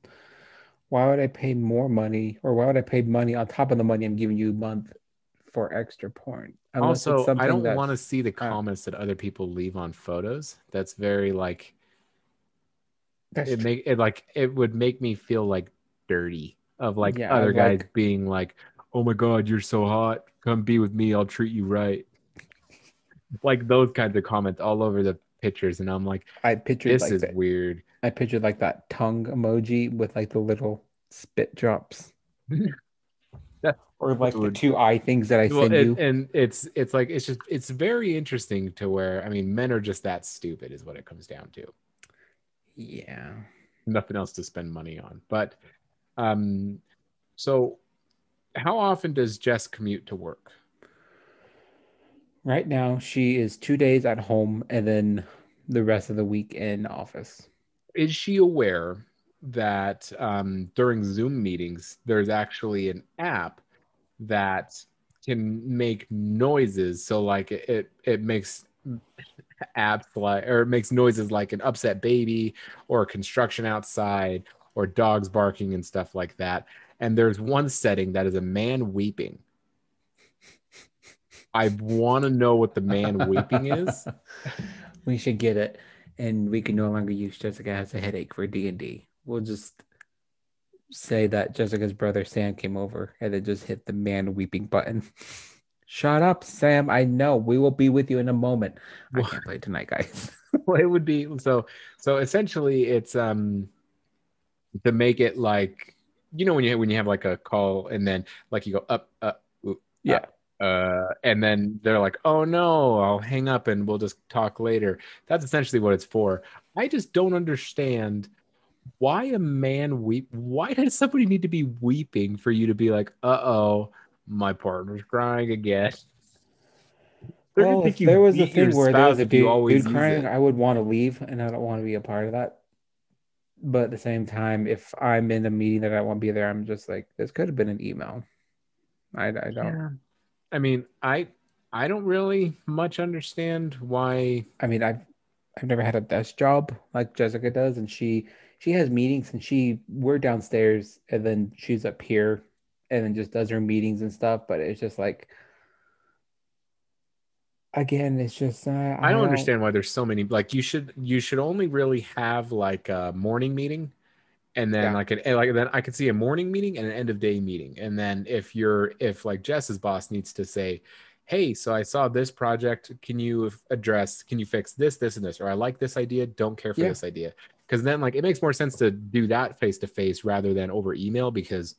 Why would I pay more money, or why would I pay money on top of the money I'm giving you a month for extra porn? Unless also, I don't want to see the comments that other people leave on photos. That's very like, it would make me feel like dirty of like other guys like, being like, oh my God, you're so hot. Come be with me. I'll treat you right. Like those kinds of comments all over the pictures. And I'm like, this is weird. I pictured like that tongue emoji with like the little spit drops, or like the 2 eye things that I send you. And it's like it's very interesting to where I mean men are just that stupid is what it comes down to. Yeah, nothing else to spend money on. But so how often does Jess commute to work? Right now, she is 2 days at home and then the rest of the week in office. Is she aware that during Zoom meetings, there's actually an app that can make noises? So like it makes apps like, or it makes noises like an upset baby or construction outside or dogs barking and stuff like that. And there's one setting that is a man weeping. I want to know what the man weeping is. We should get it. And we can no longer use Jessica has a headache for D&D. We'll just say that Jessica's brother Sam came over and then just hit the man weeping button. Shut up, Sam. I know. We will be with you in a moment. I can't play tonight, guys. Well, it would be so essentially it's to make it like, you know, when you have like a call and then like you go up, yeah. Up. And then they're like, oh no, I'll hang up and we'll just talk later. That's essentially what it's for. I just don't understand why a man weep. Why does somebody need to be weeping for you to be like, uh-oh, my partner's crying again? Well, if there was a thing where there was a dude crying, I would want to leave and I don't want to be a part of that. But at the same time, if I'm in a meeting that I won't be there, I'm just like, this could have been an email. I don't. Yeah. I mean, I don't really much understand why. I mean, I've never had a desk job like Jessica does, and she has meetings, and we're downstairs, and then she's up here, and then just does her meetings and stuff. But it's just like, again, it's just I don't understand why there's so many. Like, you should only really have like a morning meeting. And then then I could see a morning meeting and an end of day meeting. And then if like Jess's boss needs to say, hey, so I saw this project. Can you fix this, this, and this? Or I like this idea. Don't care for this idea. Because then like, it makes more sense to do that face to face rather than over email, because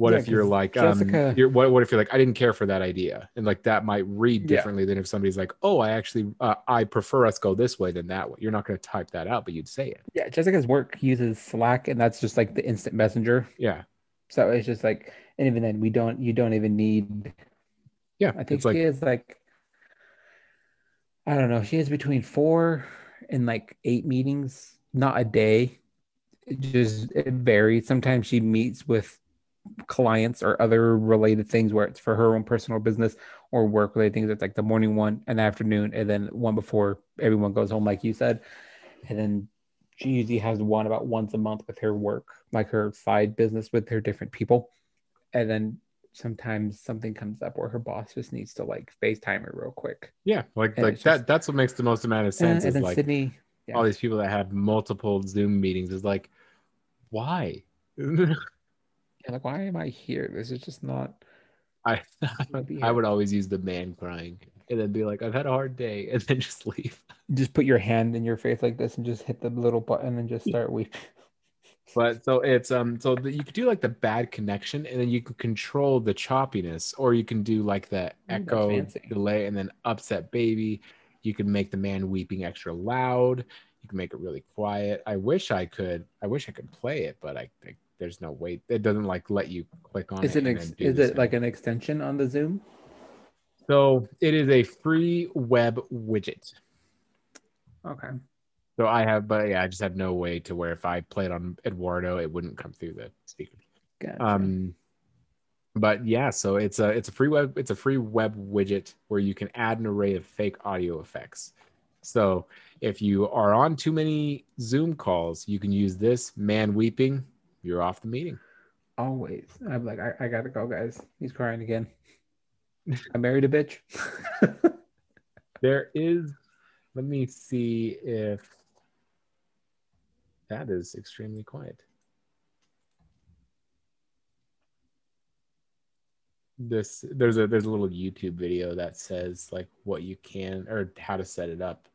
if you're like, Jessica, what if you're like, I didn't care for that idea. And like, that might read differently than if somebody's like, oh, I actually, I prefer us go this way than that way. You're not going to type that out, but you'd say it. Yeah. Jessica's work uses Slack, and that's just like the instant messenger. Yeah. So it's just like, and even then you don't even need. Yeah. I think she is like, I don't know. She has between 4 and 8 meetings, not a day. It varies. Sometimes she meets with clients or other related things where it's for her own personal business or work related things. It's like the morning one, an afternoon, and then one before everyone goes home, like you said. And then she usually has one about once a month with her work, like her side business with her different people. And then sometimes something comes up where her boss just needs to like FaceTime her real quick. Yeah, like that. That's what makes the most amount of sense. And then like Sydney, all these people that have multiple Zoom meetings is like, why? Like, why am I here? This is just not. I would always use the man crying and then be like, I've had a hard day, and then just leave. Just put your hand in your face like this and just hit the little button and just start weeping. But so it's you could do like the bad connection, and then you can control the choppiness, or you can do like the echo delay and then upset baby. You can make the man weeping extra loud. You can make it really quiet. I wish I could play it, but I there's no way. It doesn't like let you click on Is it like an extension on the Zoom? So it is a free web widget. Okay. So I just have no way to where if I played on Eduardo, it wouldn't come through the speaker. Gotcha. But yeah, so it's a free web widget where you can add an array of fake audio effects. So if you are on too many Zoom calls, you can use this man weeping. You're off the meeting. Always. I'm like, I gotta go, guys. He's crying again. I married a bitch. Let me see if that is extremely quiet. There's a little YouTube video that says like what you can or how to set it up.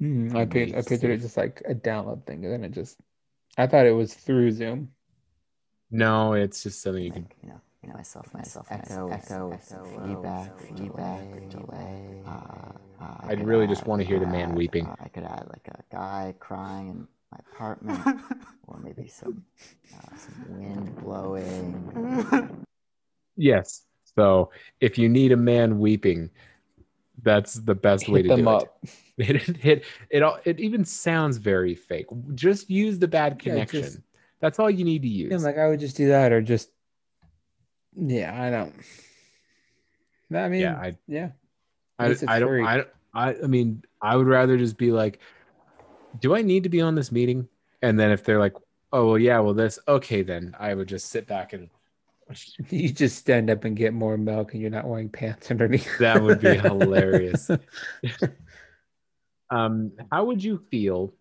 I pictured it just like a download thing, and then I thought it was through Zoom. No, it's just something you can. You know, myself, echo, feedback, delay. I'd really just want to hear the man weeping. I could add like a guy crying in my apartment, or maybe some wind blowing. Yes. So if you need a man weeping, that's the best way to do it. It even sounds very fake. Just use the bad connection. That's all you need to use. I would just do that, or just I don't. I mean, I mean, I would rather just be like, do I need to be on this meeting? And then if they're like, oh, well, yeah, well, this, okay, then I would just sit back and. You just stand up and get more milk and you're not wearing pants underneath. That would be hilarious. How would you feel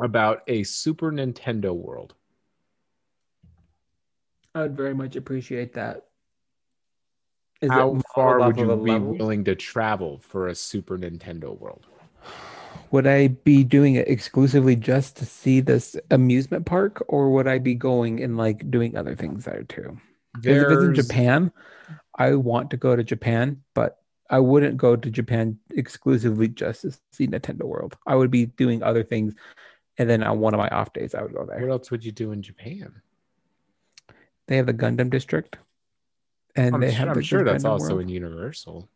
about a Super Nintendo world? I would very much appreciate that. How far would you be willing to travel for a Super Nintendo world? Would I be doing it exclusively just to see this amusement park, or would I be going and like doing other things there too? Because if it's in Japan, I want to go to Japan, but I wouldn't go to Japan exclusively just to see Nintendo World. I would be doing other things, and then on one of my off days, I would go there. What else would you do in Japan? They have the Gundam District, and I'm sure that's also in Universal.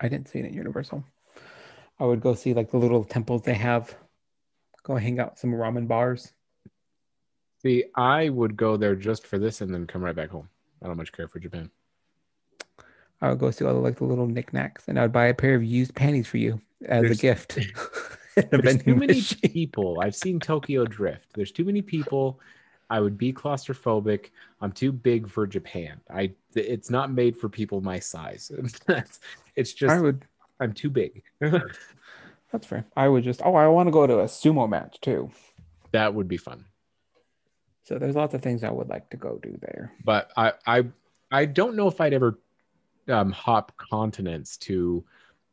I didn't see it in Universal. I would go see like the little temples they have. Go hang out at some ramen bars. See, I would go there just for this and then come right back home. I don't much care for Japan. I would go see all the, like the little knickknacks, and I would buy a pair of used panties for you as a gift. There's too many people. I've seen Tokyo Drift. There's too many people. I would be claustrophobic. I'm too big for Japan. It's not made for people my size. I'm too big. That's fair. I would just, I want to go to a sumo match too. That would be fun. So there's lots of things I would like to go do there. But I don't know if I'd ever hop continents to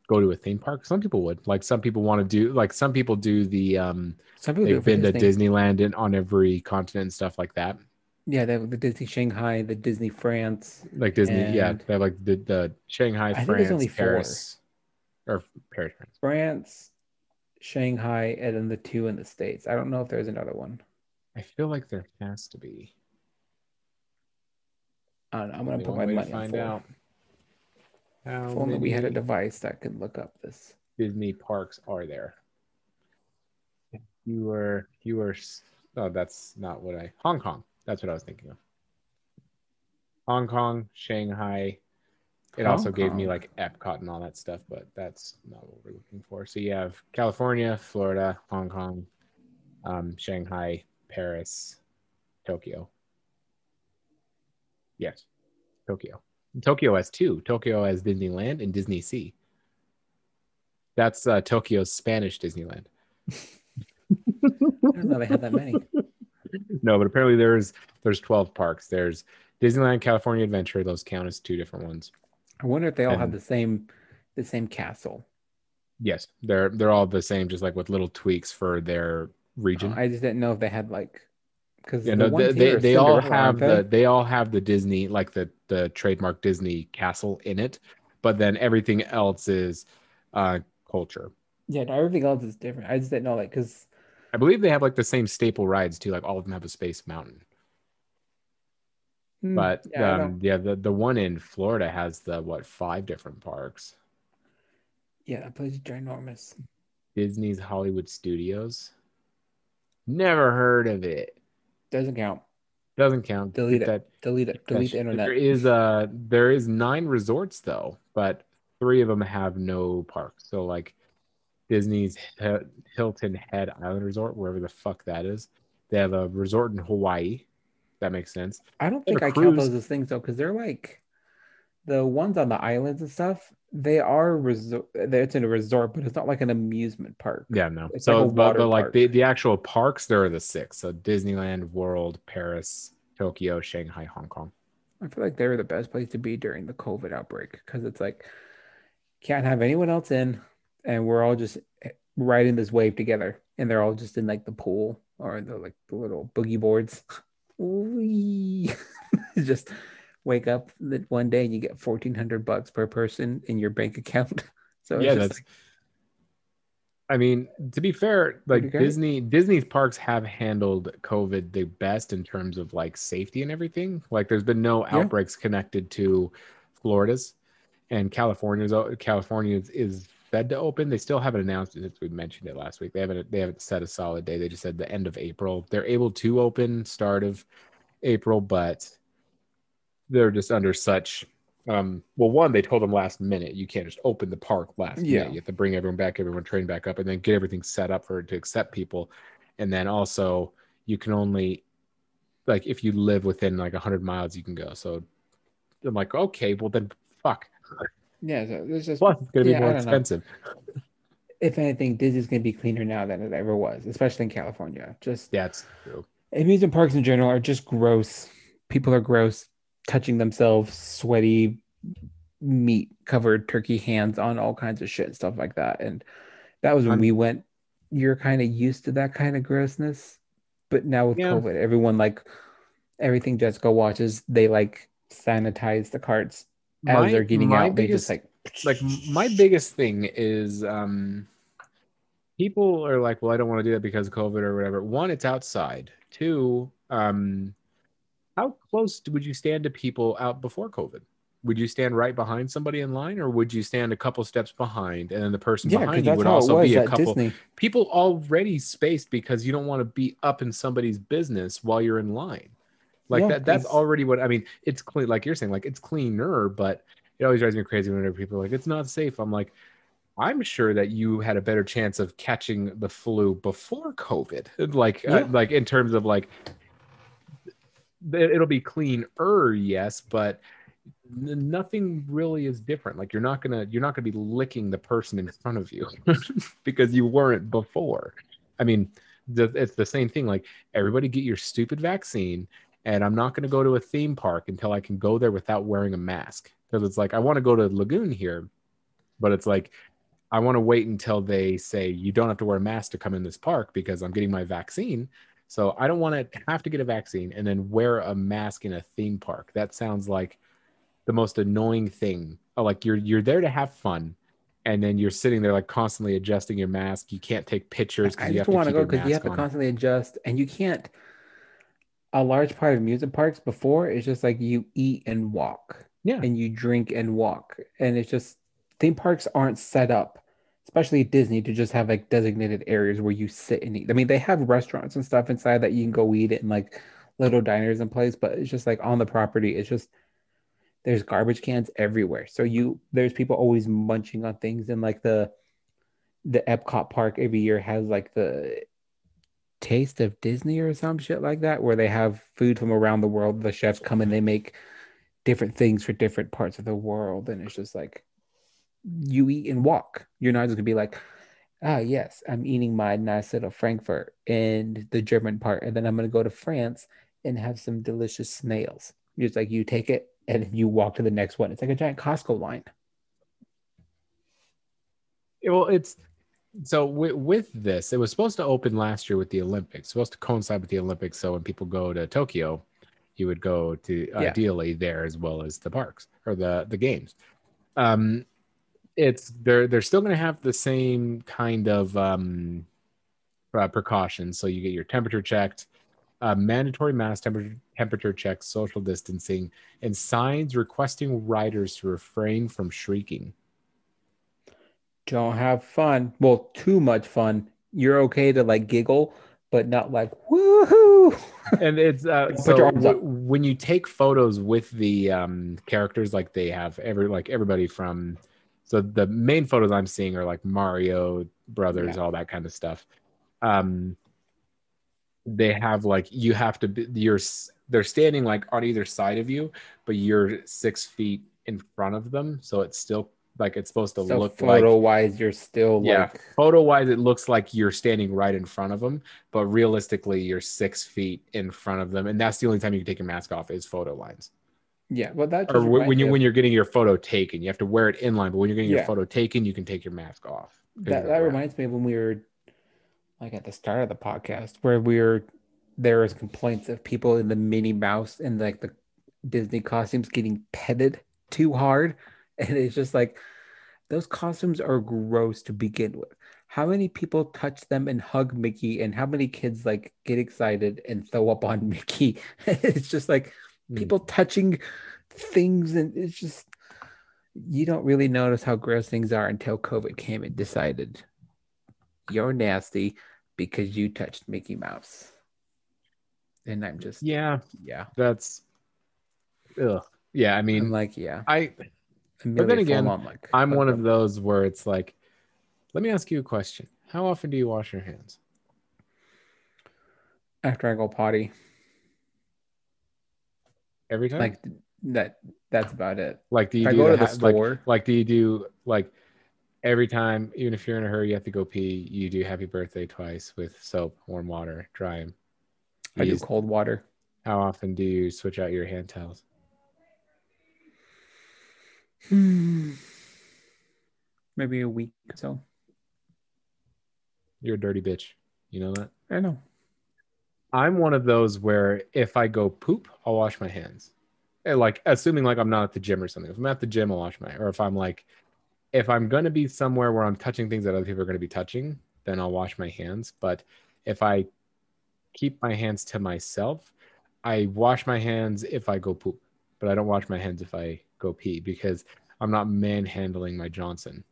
go to a theme park. Some people would. Like some people want to do, like some people do the, some people they've been to Disneyland and on every continent and stuff like that. Yeah, they have the Disney Shanghai, the Disney France. Like Disney, they have like the Shanghai, France, I think there's only Paris. Four. Or Paris, France, Shanghai, and then the two in the States. I don't know if there's another one. I feel like there has to be. I don't know. I'm going to put my money on that. If only we had a device that could look up this. Disney parks are there. You were. Oh, that's not what I. Hong Kong. That's what I was thinking of. Hong Kong, Shanghai. It also gave me like Epcot and all that stuff, but that's not what we're looking for. So you have California, Florida, Hong Kong, Shanghai, Paris, Tokyo. Yes, Tokyo. Tokyo has two. Tokyo has Disneyland and Disney Sea. That's Tokyo's Spanish Disneyland. I don't know they had that many. No, but apparently there's 12 parks. There's Disneyland, California Adventure. Those count as two different ones. I wonder if they all have the same castle. Yes, they're all the same, just like with little tweaks for their region. I just didn't know if they had like because they all have the Disney like the trademark Disney castle in it, but then everything else is culture. Yeah, no, everything else is different. I just didn't know like because I believe they have like the same staple rides too. Like all of them have a space mountain. But the one in Florida has the 5 different parks. Yeah, that place is ginormous. Disney's Hollywood Studios. Never heard of it. Doesn't count. Doesn't count. Delete that, it. Delete it. Delete the internet. There is 9 resorts though, but 3 of them have no parks. So like Disney's Hilton Head Island Resort, wherever the fuck that is, they have a resort in Hawaii. That makes sense. I don't think I count those as things though, because they're like the ones on the islands and stuff. They are resort. It's in a resort, but it's not like an amusement park. Yeah, no. It's so, but like the actual parks, there are the 6. So Disneyland World, Paris, Tokyo, Shanghai, Hong Kong. I feel like they were the best place to be during the COVID outbreak because it's like can't have anyone else in, and we're all just riding this wave together, and they're all just in like the pool or the little boogie boards. Just wake up that one day and you get $1,400 per person in your bank account. So yeah, that's. Like, I mean, to be fair, like Disney's parks have handled COVID the best in terms of like safety and everything. Like, there's been no outbreaks connected to Florida's, and California is said to open. They still haven't announced it. We mentioned it last week. They haven't set a solid day. They just said the end of April. They're able to open start of April, but they're just under such. One, they told them last minute you can't just open the park last minute. You have to bring everyone back, train back up, and then get everything set up for it to accept people. And then also you can only, like, if you live within like 100 miles, you can go. So I'm like, okay, well then fuck. Yeah. So there's just, plus it's going to be more expensive. If anything, Disney's going to be cleaner now than it ever was, especially in California. Just, yeah, it's true. Amusement parks in general are just gross. People are gross, touching themselves, sweaty, meat-covered turkey hands on all kinds of shit and stuff like that. And that was when we went. You're kind of used to that kind of grossness, but now with COVID, everyone, like, everything Jessica watches, they like sanitize the carts as they're getting out. Biggest, they just like my biggest thing is people are like, well, I don't want to do that because of COVID or whatever. One, it's outside. Two, how close would you stand to people out before COVID? Would you stand right behind somebody in line, or would you stand a couple steps behind, and then the person behind you would also be a couple? Disney. People already spaced because you don't want to be up in somebody's business while you're in line. Like that's already what I mean. It's clean, like you're saying, like it's cleaner, but it always drives me crazy whenever people are like, it's not safe. I'm like, I'm sure that you had a better chance of catching the flu before COVID. Like, like in terms of like. It'll be cleaner, yes, but nothing really is different. Like you're not gonna be licking the person in front of you because you weren't before. I mean, it's the same thing. Like, everybody get your stupid vaccine, and I'm not gonna go to a theme park until I can go there without wearing a mask, because it's like I want to go to Lagoon here, but it's like I want to wait until they say you don't have to wear a mask to come in this park because I'm getting my vaccine. So I don't want to have to get a vaccine and then wear a mask in a theme park. That sounds like the most annoying thing. Like you're there to have fun, and then you're sitting there like constantly adjusting your mask. You can't take pictures. I just want to go because you have to constantly adjust, and you can't. A large part of amusement parks before is just like you eat and walk, and you drink and walk, and it's just theme parks aren't set up, especially at Disney, to just have like designated areas where you sit and eat. I mean, they have restaurants and stuff inside that you can go eat at, and like little diners in place, but it's just like on the property, it's just, there's garbage cans everywhere. So there's people always munching on things. And like the Epcot park every year has like the Taste of Disney or some shit like that, where they have food from around the world. The chefs come and they make different things for different parts of the world. And it's just like, you eat and walk. You're not just gonna be like, ah, yes, I'm eating my nice little Frankfurt and the German part, and then I'm gonna go to France and have some delicious snails. It's like you take it and you walk to the next one. It's like a giant Costco line. Well, it's so with this, it was supposed to open last year with the Olympics, supposed to coincide with the Olympics. So when people go to Tokyo, you would go to ideally there as well as the parks or the games. It's they're still going to have the same kind of precautions. So you get your temperature checked, mandatory mask, temperature checks, social distancing, and signs requesting riders to refrain from shrieking. Don't have fun. Well, too much fun. You're okay to like giggle, but not like woohoo. And it's so when you take photos with the characters, like they have everybody from. So the main photos I'm seeing are like Mario Brothers, all that kind of stuff. They have like, you have to be, they're standing like on either side of you, but you're 6 feet in front of them. So it's still like, it's supposed to look photo like. Photo-wise, you're still like. Photo-wise, it looks like you're standing right in front of them, but realistically, you're 6 feet in front of them. And that's the only time you can take your mask off is photo lines. Yeah, well, that. Or when you're getting your photo taken, you have to wear it in line. But when you're getting your photo taken, you can take your mask off. That reminds me of when we were, like, at the start of the podcast, where there was complaints of people in the Minnie Mouse and like the Disney costumes getting petted too hard, and it's just like those costumes are gross to begin with. How many people touch them and hug Mickey, and how many kids like get excited and throw up on Mickey? It's just like. People touching things, and it's just, you don't really notice how gross things are until COVID came and decided you're nasty because you touched Mickey Mouse. And I'm just that's I mean, I'm like but then again, I'm one of those where it's like, let me ask you a question: how often do you wash your hands? after I go potty. Every time? Like that's about it. Like, do you go to the store? Like, do you do like every time, even if you're in a hurry, you have to go pee, you do happy birthday twice with soap, warm water, dry. I do cold water. How often do you switch out your hand towels? Maybe a week or so. You're a dirty bitch. You know that? I know. I'm one of those where if I go poop, I'll wash my hands. And like, assuming like I'm not at the gym or something. If I'm at the gym, I'll wash my hands. Or if I'm like, if I'm going to be somewhere where I'm touching things that other people are going to be touching, then I'll wash my hands. But if I keep my hands to myself, I wash my hands if I go poop. But I don't wash my hands if I go pee because I'm not manhandling my Johnson.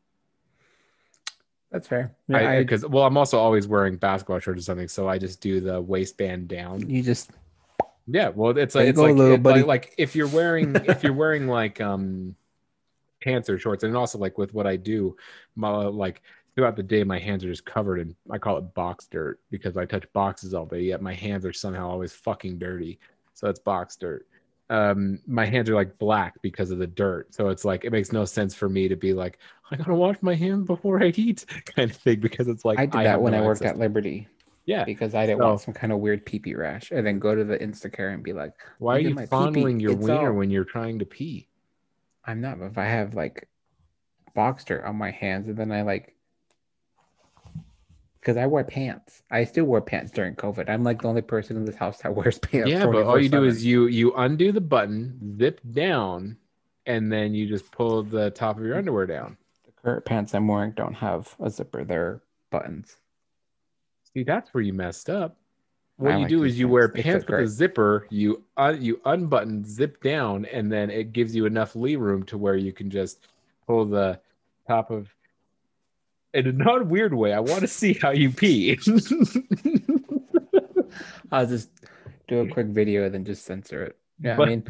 That's fair. Yeah, because I'm also always wearing basketball shorts or something, so I just do the waistband down. You just it's like if you're wearing like pants or shorts, and also like with what I do, my, like throughout the day my hands are just covered in, I call it box dirt because I touch boxes all day, yet my hands are somehow always fucking dirty. So that's box dirt. My hands are like black because of the dirt, so it's like it makes no sense for me to be like I gotta wash my hands before I eat kind of thing, because it's like I did that when I worked at Liberty, because I didn't want some kind of weird pee rash and then go to the Instacare and be like, why are you fondling your wiener when you're trying to pee? I'm not, but if I have like box dirt on my hands and then I like, because I wear pants. I still wore pants during COVID. I'm like the only person in this house that wears pants. Yeah, but all you do is you undo the button, zip down, and then you just pull the top of your underwear down. The current pants I'm wearing don't have a zipper. They're buttons. See, that's where you messed up. What you do is you wear pants with a zipper, you unbutton, zip down, and then it gives you enough lee room to where you can just pull the top of... In a not weird way, I want to see how you pee. I'll just do a quick video and then just censor it. Yeah, but, I mean,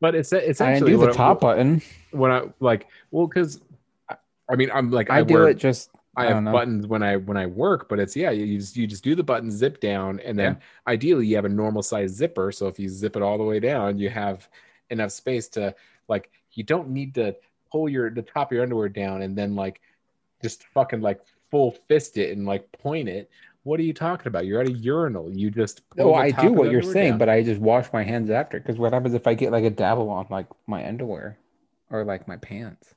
but it's actually I do the top button when I like. Well, because I mean, I'm like I have buttons when I work, but it's you just do the button, zip down, and then ideally you have a normal size zipper. So if you zip it all the way down, you have enough space to like. You don't need to pull the top of your underwear down and then like. Just fucking like full fist it and like point it. What are you talking about? You're at a urinal. You just I do what you're saying, down. But I just wash my hands after. Because what happens if I get like a dabble on like my underwear or like my pants?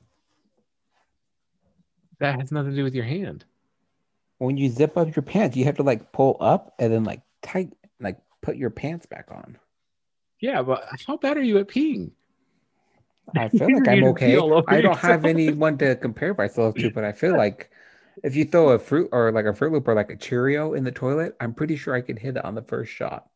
That has nothing to do with your hand. When you zip up your pants, you have to like pull up and then like tight, like put your pants back on. Yeah, but how bad are you at peeing? I feel like I'm okay. I don't have anyone to compare myself to, but I feel like if you throw a fruit or like a Fruit Loop or like a Cheerio in the toilet, I'm pretty sure I could hit it on the first shot.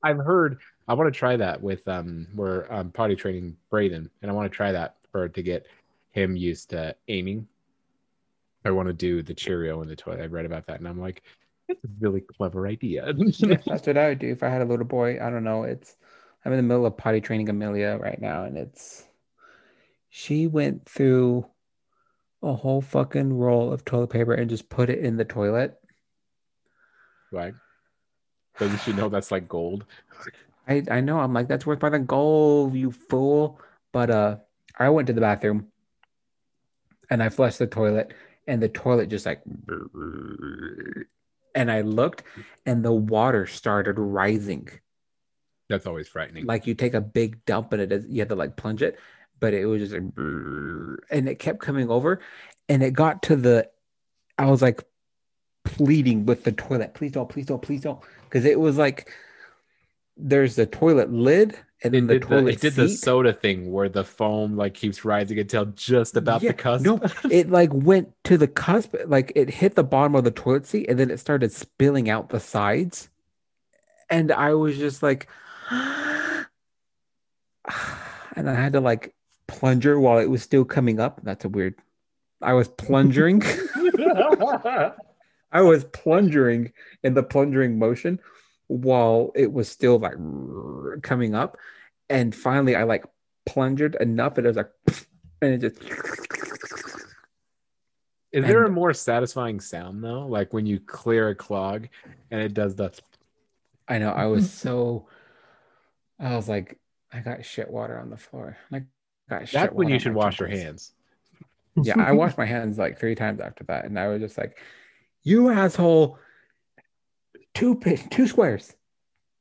I've heard, I want to try that with, where I'm potty training Brayden, and I want to try that to get him used to aiming. I want to do the Cheerio in the toilet. I read about that and I'm like, that's a really clever idea. Yeah, that's what I would do if I had a little boy. I don't know. I'm in the middle of potty training Amelia right now, and she went through a whole fucking roll of toilet paper and just put it in the toilet. Right. Doesn't she know that's like gold? I know. I'm like, that's worth more than gold, you fool. But I went to the bathroom and I flushed the toilet, and the toilet just like, and I looked and the water started rising. That's always frightening. Like you take a big dump and you have to like plunge it, but it was just like, and it kept coming over, and it got to I was like pleading with the toilet, please don't, please don't, please don't, because it was like there's the toilet lid and then the toilet seat. It did the soda thing where the foam like keeps rising until just about the cusp. No, it like went to the cusp, like it hit the bottom of the toilet seat, and then it started spilling out the sides, and I was just like. And I had to like plunger while it was still coming up. That's a weird. I was plungering. I was plungering in the plungering motion while it was still like coming up. And finally I like plungered enough and it was like, and it just Is there a more satisfying sound though? Like when you clear a clog and it does the. I know. I was like, I got shit water on the floor. That's when you should wash your hands. Yeah, I washed my hands like 3 times after that, and I was just like, "You asshole! Two squares.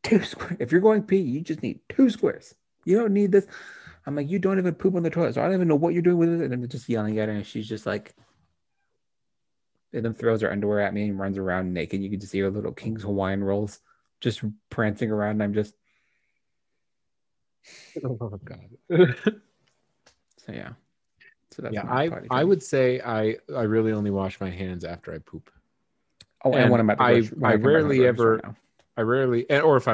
If you're going pee, you just need 2 squares. You don't need this." I'm like, "You don't even poop on the toilet, so I don't even know what you're doing with it." And I'm just yelling at her, and she's just like, and then throws her underwear at me and runs around naked. You can just see her little King's Hawaiian rolls just prancing around. And I'm just, oh god. So yeah. So that's I would say I really only wash my hands after I poop. Oh, and when I'm at the I rarely, or if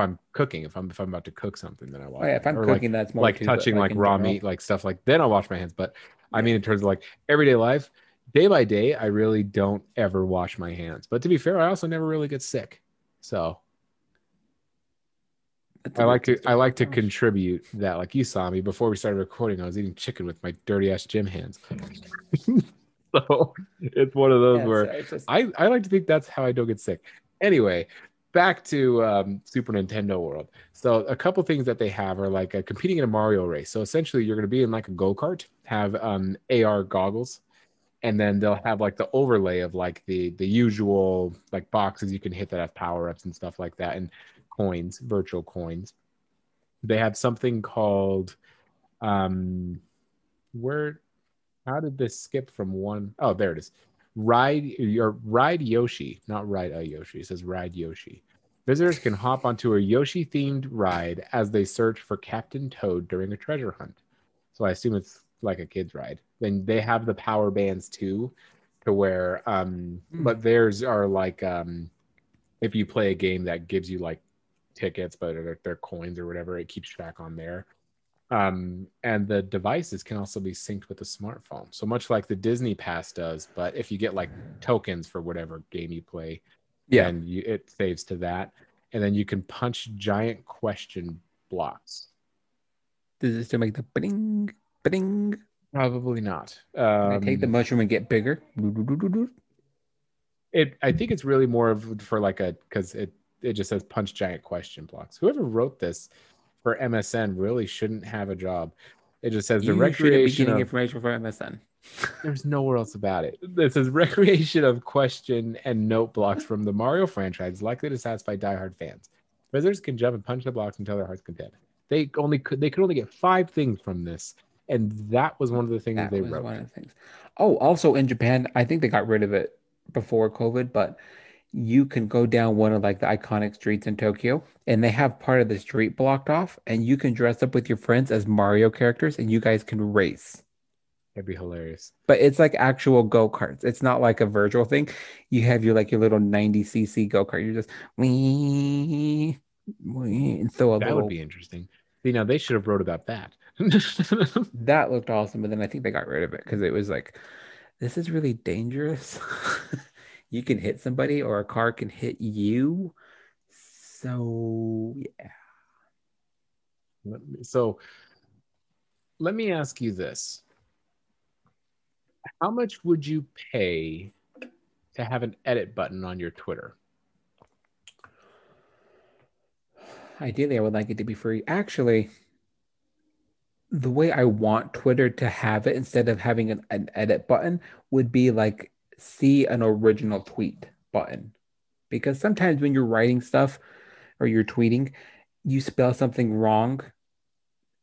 I'm cooking, if I'm about to cook something, then I wash. Oh, yeah, if I'm cooking, that's more like touching like raw meat, like stuff like. Then I'll wash my hands. But I mean, in terms of like everyday life, day by day, I really don't ever wash my hands. But to be fair, I also never really get sick, so. I like to contribute that. Like you saw me before we started recording, I was eating chicken with my dirty ass gym hands. So it's one of those where I like to think that's how I don't get sick. Anyway, back to Super Nintendo World. So a couple things that they have are like competing in a Mario race. So essentially you're going to be in like a go-kart, have AR goggles, and then they'll have like the overlay of like the usual like boxes you can hit that have power-ups and stuff like that. And coins, virtual coins. They have something called how did this skip from one? Oh, there it is. Ride Yoshi, not Ride a Yoshi. It says Ride Yoshi. Visitors can hop onto a Yoshi-themed ride as they search for Captain Toad during a treasure hunt. So I assume it's like a kid's ride. Then they have the power bands too, to where but theirs are like if you play a game that gives you like tickets, but they're coins or whatever, it keeps track on there. And the devices can also be synced with a smartphone. So much like the Disney Pass does, but if you get like tokens for whatever game you play, and it saves to that. And then you can punch giant question blocks. Does it still make the bing, bing? Probably not. Can I take the mushroom and get bigger? I think it's really more of for like because it just says punch giant question blocks. Whoever wrote this for MSN really shouldn't have a job. It just says the recreation of information for MSN. There's nowhere else about it. It says recreation of question and note blocks from the Mario franchise, likely to satisfy diehard fans. Visitors can jump and punch the blocks until their heart's content. They could only get 5 things from this, and that was one of the things that they wrote. One of the things. Oh, also in Japan, I think they got rid of it before COVID, but you can go down one of like the iconic streets in Tokyo, and they have part of the street blocked off, and you can dress up with your friends as Mario characters, and you guys can race. That'd be hilarious. But it's like actual go-karts. It's not like a virtual thing. You have your little 90cc go-kart. You're just wee, wee, and throw a little. That would be interesting. You know, they should have wrote about that. That looked awesome, but then I think they got rid of it because it was like, this is really dangerous. You can hit somebody or a car can hit you. So, yeah. Let me ask you this. How much would you pay to have an edit button on your Twitter? Ideally, I would like it to be free. Actually, the way I want Twitter to have it, instead of having an edit button, would be like see an original tweet button. Because sometimes when you're writing stuff or you're tweeting, you spell something wrong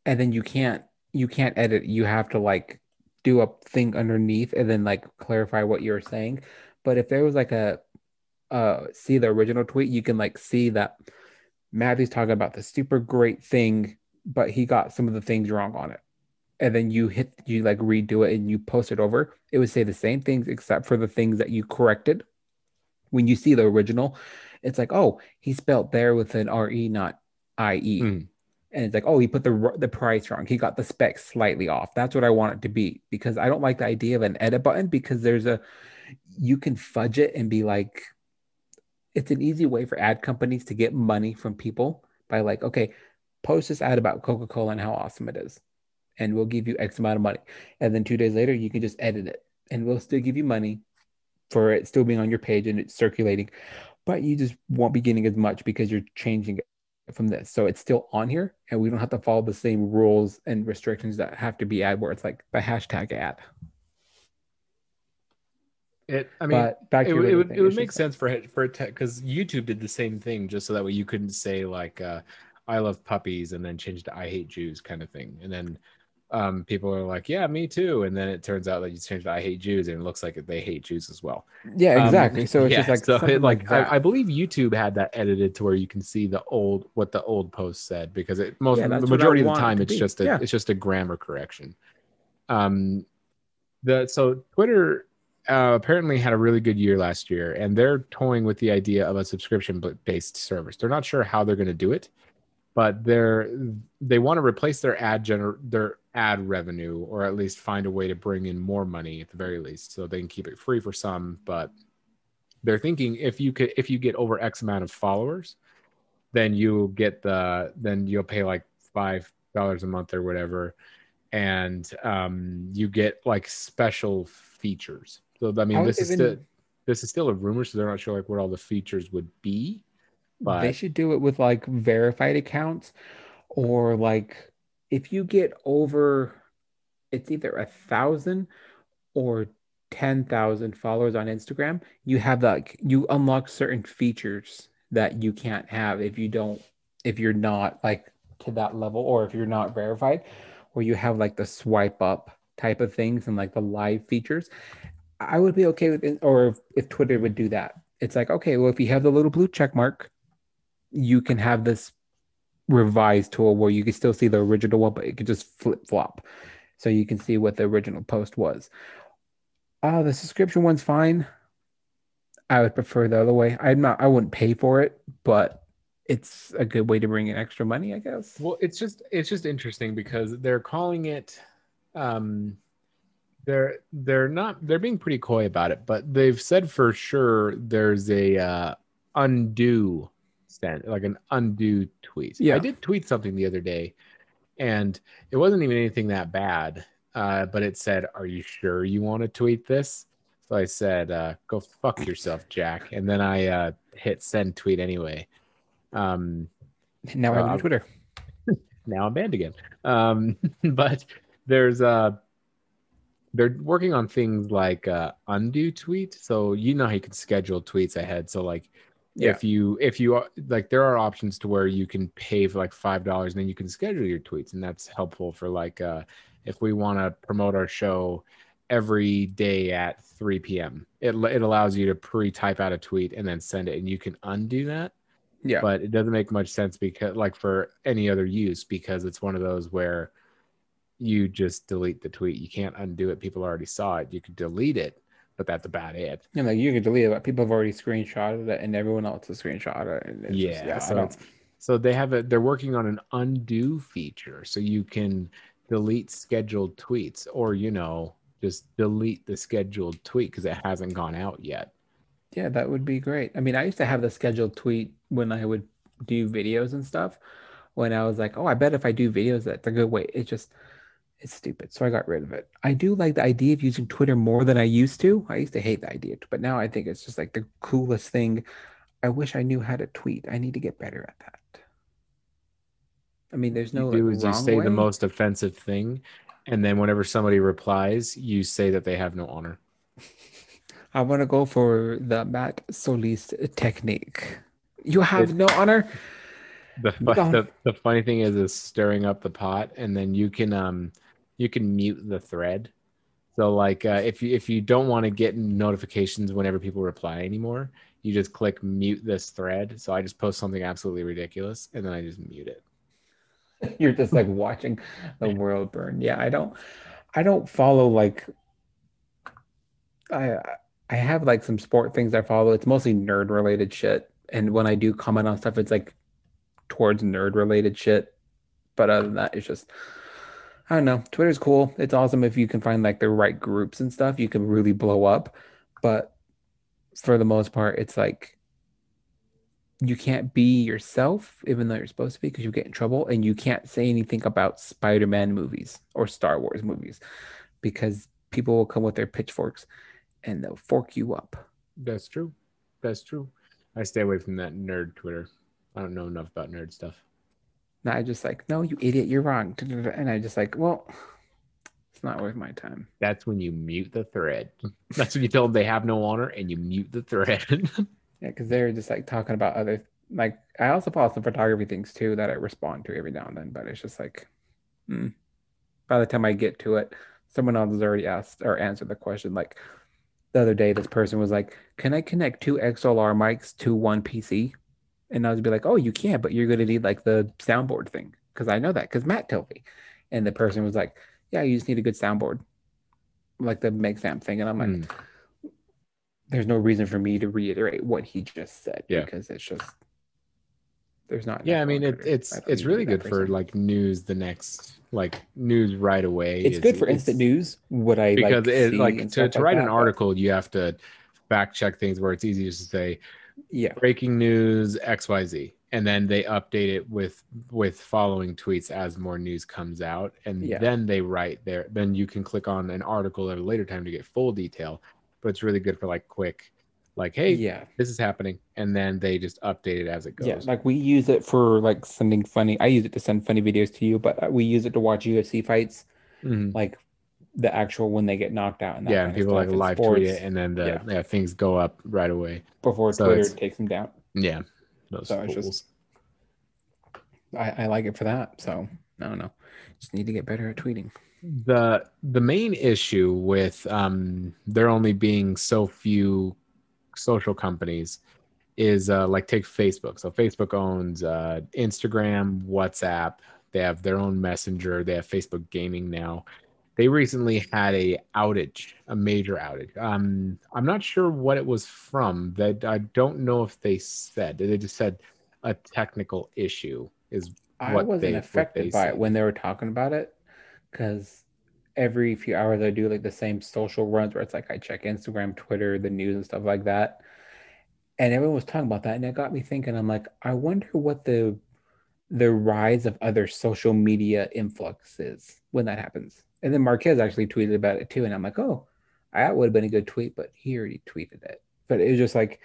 and then you can't edit. You have to like do a thing underneath and then like clarify what you're saying. But if there was like a see the original tweet, you can like see that Matthew's talking about the super great thing, but he got some of the things wrong on it. And then you like redo it and you post it over. It would say the same things except for the things that you corrected. When you see the original, it's like, oh, he spelled there with an R-E, not I-E. Mm. And it's like, oh, he put the price wrong. He got the specs slightly off. That's what I want it to be, because I don't like the idea of an edit button, because you can fudge it and be like, it's an easy way for ad companies to get money from people by like, okay, post this ad about Coca-Cola and how awesome it is, and we'll give you X amount of money. And then 2 days later, you can just edit it and we'll still give you money for it still being on your page and it's circulating, but you just won't be getting as much because you're changing it from this. So it's still on here and we don't have to follow the same rules and restrictions that have to be ad, where it's like the hashtag ad. It would make sense for tech, because YouTube did the same thing, just so that way you couldn't say like I love puppies and then change to I hate Jews kind of thing, and then people are like, yeah, me too, and then it turns out that you changed to I hate Jews and it looks like they hate Jews as well. Yeah, exactly. So it's just like, so it, like I believe YouTube had that edited to where you can see the old, what the old post said, because it most the majority of the time it's just a grammar correction. So Twitter apparently had a really good year last year, and they're toying with the idea of a subscription-based service. They're not sure how they're going to do it, but they want to replace their ad revenue, or at least find a way to bring in more money at the very least, so they can keep it free for some. But they're thinking if you get over X amount of followers, then you get then you'll pay like $5 a month or whatever, and you get like special features. So I mean, this is still a rumor, so they're not sure like what all the features would be. But they should do it with like verified accounts, or like if you get over, it's either 1,000 or 10,000 followers on Instagram, you have like you unlock certain features that you can't have if you're not like to that level, or if you're not verified, or you have like the swipe up type of things and like the live features. I would be okay with it, or if Twitter would do that. It's like, okay, well, if you have the little blue check mark, you can have this revised tool where you can still see the original one, but it could just flip flop, so you can see what the original post was. The subscription one's fine. I would prefer the other way. I wouldn't pay for it, but it's a good way to bring in extra money, I guess. Well, it's just interesting because they're calling it. They're being pretty coy about it, but they've said for sure there's a undo stand, like an undo tweet. Yeah, I did tweet something the other day, and it wasn't even anything that bad. But it said, "Are you sure you want to tweet this?" So I said, "Go fuck yourself, Jack." And then I hit send tweet anyway. Now I'm on Twitter. Now I'm banned again. But there's they're working on things like undo tweet. So you know how you can schedule tweets ahead. So like, if you like, there are options to where you can pay for like $5 and then you can schedule your tweets, and that's helpful for like if we want to promote our show every day at 3 p.m. It allows you to pre-type out a tweet and then send it, and you can undo that. Yeah, but it doesn't make much sense because like for any other use, because it's one of those where you just delete the tweet. You can't undo it. People already saw it. You could delete it, but that's about it. You know, you can delete it, but people have already screenshotted it, and everyone else has screenshotted it. And so they have they're working on an undo feature, so you can delete scheduled tweets, or just delete the scheduled tweet because it hasn't gone out yet. Yeah, that would be great. I mean, I used to have the scheduled tweet when I would do videos and stuff. When I was like, oh, I bet if I do videos, that's a good way. It's stupid. So I got rid of it. I do like the idea of using Twitter more than I used to. I used to hate the idea, but now I think it's just like the coolest thing. I wish I knew how to tweet. I need to get better at that. I mean, there's no wrong way. You say the most offensive thing, and then whenever somebody replies, you say that they have no honor. I want to go for the Matt Solis technique. You have no honor. The funny thing is stirring up the pot, and then you can mute the thread. So like if you don't want to get notifications whenever people reply anymore, you just click mute this thread. So I just post something absolutely ridiculous, and then I just mute it. You're just like watching the world burn. Yeah, I don't follow like I have like some sport things I follow. It's mostly nerd related shit. And when I do comment on stuff, it's like towards nerd related shit. But other than that, it's just, I don't know. Twitter's cool. It's awesome if you can find like the right groups and stuff, you can really blow up. But for the most part, it's like you can't be yourself, even though you're supposed to be, because you get in trouble, and you can't say anything about Spider-Man movies or Star Wars movies because people will come with their pitchforks and they'll fork you up. That's true. That's true. I stay away from that nerd Twitter. I don't know enough about nerd stuff. No, I just like, no, you idiot, you're wrong. And I just like, well, it's not worth my time. That's when you mute the thread. That's when you tell them they have no honor and you mute the thread. Yeah, because they're just like talking about other, like, I also follow some photography things too that I respond to every now and then, but it's just like, by the time I get to it, someone else has already asked or answered the question. Like the other day, this person was like, can I connect two XLR mics to one PC? And I would be like, oh, you can, but you're going to need like the soundboard thing. Because I know that because Matt told me. And the person was like, yeah, you just need a good soundboard, like the Megsam thing. And I'm like, there's no reason for me to reiterate what he just said because it's just, there's not. Yeah, I mean, it's really good for like news the next, like news right away. It's good for instant news. What I because it, like to write an article, you have to fact check things where it's easy to say, yeah, breaking news XYZ, and then they update it with following tweets as more news comes out, and then they write there. Then you can click on an article at a later time to get full detail. But it's really good for like quick, like, hey, this is happening, and then they just update it as it goes. Yeah, like we use it for like sending funny. I use it to send funny videos to you, but we use it to watch UFC fights, like the actual when they get knocked out. And that and people like live tweet it, and then the things go up right away before Twitter takes them down. Yeah, so it's just I like it for that. So I don't know, just need to get better at tweeting. The main issue with there only being so few social companies is like take Facebook. So Facebook owns Instagram, WhatsApp. They have their own Messenger. They have Facebook Gaming now. They recently had a major outage. I'm not sure what it was from. That I don't know if they said. They just said a technical issue is what I wasn't affected by it when they were talking about it, because every few hours I do like the same social runs where it's like I check Instagram, Twitter, the news and stuff like that. And everyone was talking about that, and it got me thinking. I'm like, I wonder what the rise of other social media influx is when that happens. And then Marquez actually tweeted about it too. And I'm like, oh, that would have been a good tweet, but he already tweeted it. But it was just like,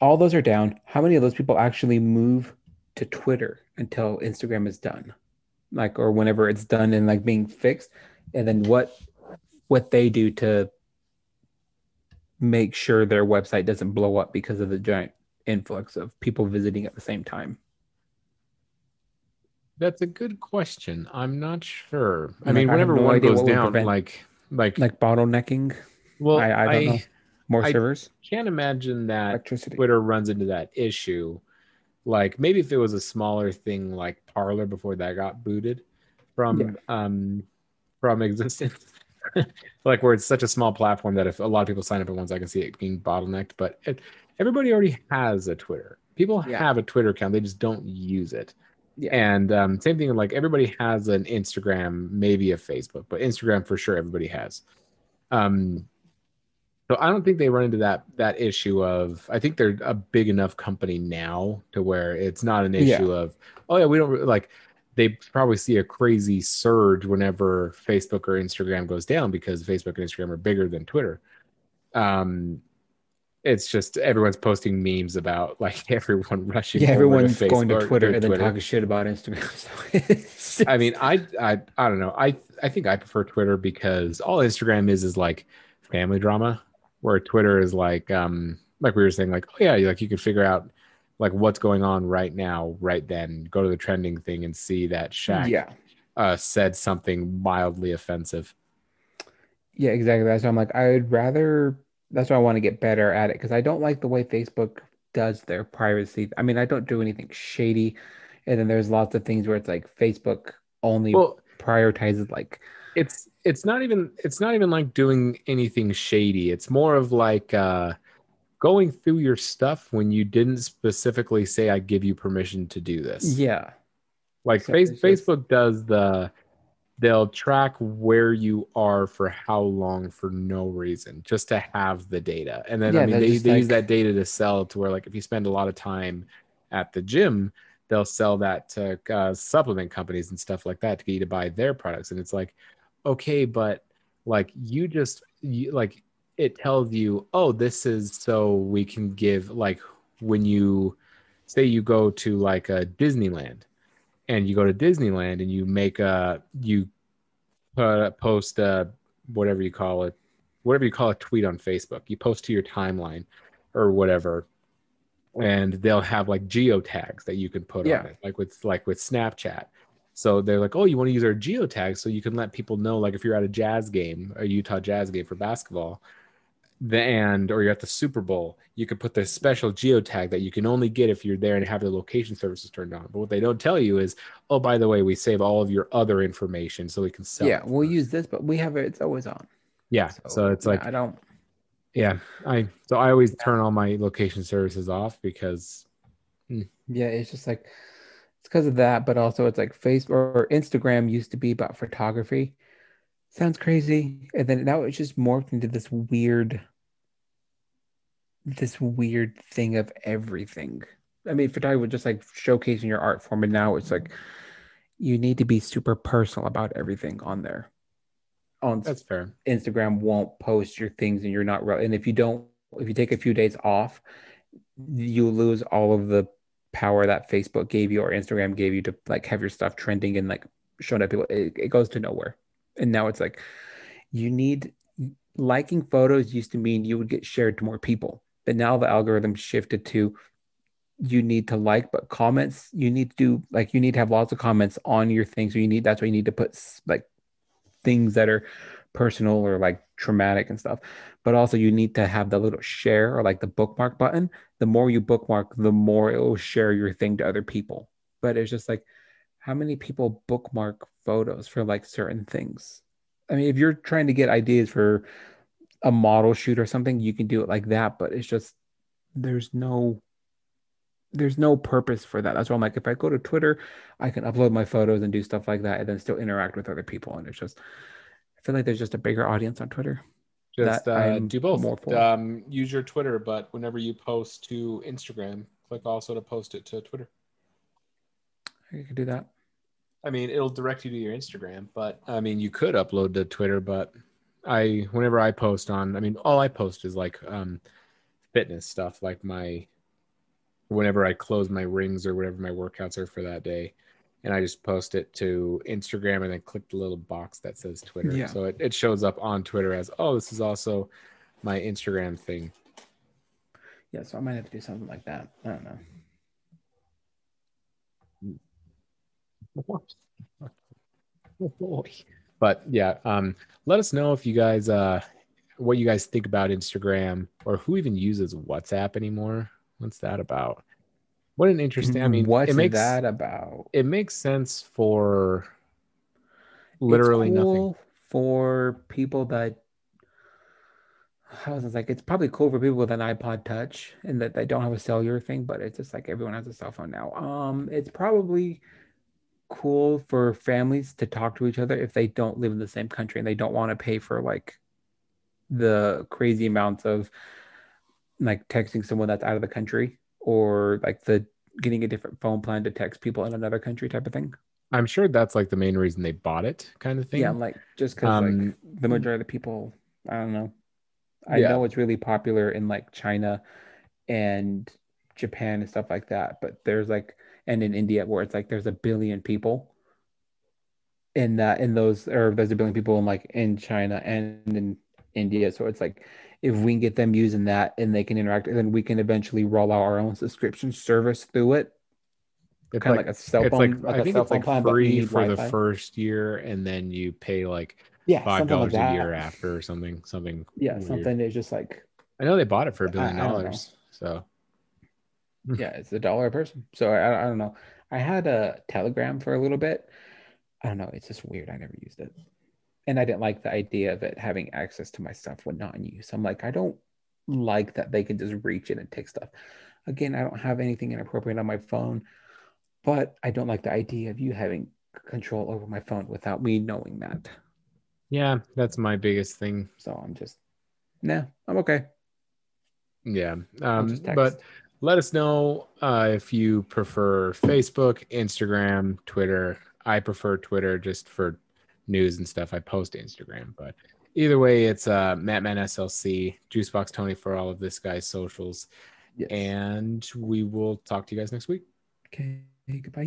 all those are down. How many of those people actually move to Twitter until Instagram is done? Like, or whenever it's done and like being fixed. And then what they do to make sure their website doesn't blow up because of the giant influx of people visiting at the same time. That's a good question. I'm not sure. I mean, whenever one goes down, like bottlenecking. Well, I don't know. More servers. I can't imagine that electricity. Twitter runs into that issue. Like maybe if it was a smaller thing, like Parler before that got booted from existence, like where it's such a small platform that if a lot of people sign up at once, I can see it being bottlenecked. But everybody already has a Twitter. People have a Twitter account. They just don't use it. Yeah. And same thing, like everybody has an Instagram, maybe a Facebook, but Instagram for sure everybody has. So I don't think they run into that issue of, I think they're a big enough company now to where it's not an issue of, oh yeah, we don't like, they probably see a crazy surge whenever Facebook or Instagram goes down because Facebook and Instagram are bigger than Twitter. It's just everyone's posting memes about like everyone rushing. Yeah, everyone's going to Twitter and then talking shit about Instagram. So just... I mean, I don't know. I think I prefer Twitter because all Instagram is like family drama, where Twitter is like we were saying, like, oh yeah, like you can figure out like what's going on right now, right then. Go to the trending thing and see that Shaq said something mildly offensive. Yeah, exactly. That's why I'm like, I would rather. That's why I want to get better at it, because I don't like the way Facebook does their privacy. I mean, I don't do anything shady. And then there's lots of things where it's like Facebook only prioritizes like it's not even like doing anything shady. It's more of like going through your stuff when you didn't specifically say I give you permission to do this. Yeah. Like Facebook does they'll track where you are for how long for no reason, just to have the data. And then, I mean, they use that data to sell to where, like, if you spend a lot of time at the gym, they'll sell that to supplement companies and stuff like that to get you to buy their products. And it's like, okay, but like you it tells you, oh, this is so we can give, like, when you say you go to like a Disneyland and you go to Disneyland and you make a, you post a, whatever you call it, tweet on Facebook, you post to your timeline or whatever. And they'll have like geotags that you can put on it, like with Snapchat. So they're like, oh, you want to use our geotags so you can let people know, like if you're at a jazz game, a Utah Jazz game for basketball, or you're at the Super Bowl, you could put this special geotag that you can only get if you're there and have the location services turned on. But what they don't tell you is, oh, by the way, we save all of your other information so we can sell. Yeah, we'll use this, but we have it, it's always on. Yeah, so it's like, I always turn all my location services off because it's just like, it's because of that, but also it's like Facebook or Instagram used to be about photography. Sounds crazy. And then now it's just morphed into this weird thing of everything. I mean, photography was just like showcasing your art form, and now it's like you need to be super personal about everything on there. That's fair. Instagram won't post your things, and you're not real. And if you take a few days off, you lose all of the power that Facebook gave you or Instagram gave you to like have your stuff trending and like showing up people. It goes to nowhere. And now it's like liking photos used to mean you would get shared to more people, but now the algorithm shifted to you need to like, but comments, you need to do, like you need to have lots of comments on your things. So that's why you need to put like things that are personal or like traumatic and stuff, but also you need to have the little share or like the bookmark button. The more you bookmark, the more it will share your thing to other people. But it's just like, how many people bookmark photos for like certain things? I mean, if you're trying to get ideas for a model shoot or something, you can do it like that, but it's just, there's no purpose for that. That's why I'm like, if I go to Twitter, I can upload my photos and do stuff like that and then still interact with other people. And it's just, I feel like there's just a bigger audience on Twitter. Just do both. Use your Twitter, but whenever you post to Instagram, click also to post it to Twitter. You can do that. I mean, it'll direct you to your Instagram, but I mean, you could upload to Twitter, but whenever I post on, I mean, all I post is like fitness stuff, like whenever I close my rings or whatever my workouts are for that day. And I just post it to Instagram and then click the little box that says Twitter. Yeah. So it shows up on Twitter as, oh, this is also my Instagram thing. Yeah. So I might have to do something like that. I don't know. But yeah, let us know if you guys what you guys think about Instagram, or who even uses WhatsApp anymore. What's that about? What an interesting, I mean, it makes sense for literally nothing. For people that, I was like, it's probably cool for people with an iPod Touch and that they don't have a cellular thing, but it's just like everyone has a cell phone now. It's probably cool for families to talk to each other if they don't live in the same country and they don't want to pay for like the crazy amounts of like texting someone that's out of the country, or like the getting a different phone plan to text people in another country type of thing. I'm sure that's like the main reason they bought it, kind of thing. Yeah, like just because like the majority of the people, I don't know. I know it's really popular in like China and Japan and stuff like that, but there's like, and in India, where it's like there's a billion people there's a billion people in China and in India. So it's like, if we can get them using that and they can interact, then we can eventually roll out our own subscription service through it. It's kind of like a cell phone. I think it's like free for the first year, and then you pay like $5 a year after or something. Yeah, something is just like. I know they bought it for $1 billion, so. Yeah, it's $1 a person. So I don't know. I had a Telegram for a little bit. I don't know. It's just weird. I never used it. And I didn't like the idea of it having access to my stuff when not in use. I'm like, I don't like that they can just reach in and take stuff. Again, I don't have anything inappropriate on my phone, but I don't like the idea of you having control over my phone without me knowing that. Yeah, that's my biggest thing. So I'm just, I'm okay. Yeah, but... Let us know if you prefer Facebook, Instagram, Twitter. I prefer Twitter just for news and stuff. I post to Instagram, but Either way, it's Mattman SLC, Juicebox Tony for all of this guy's socials. Yes. And we will talk to you guys next week. Okay, goodbye.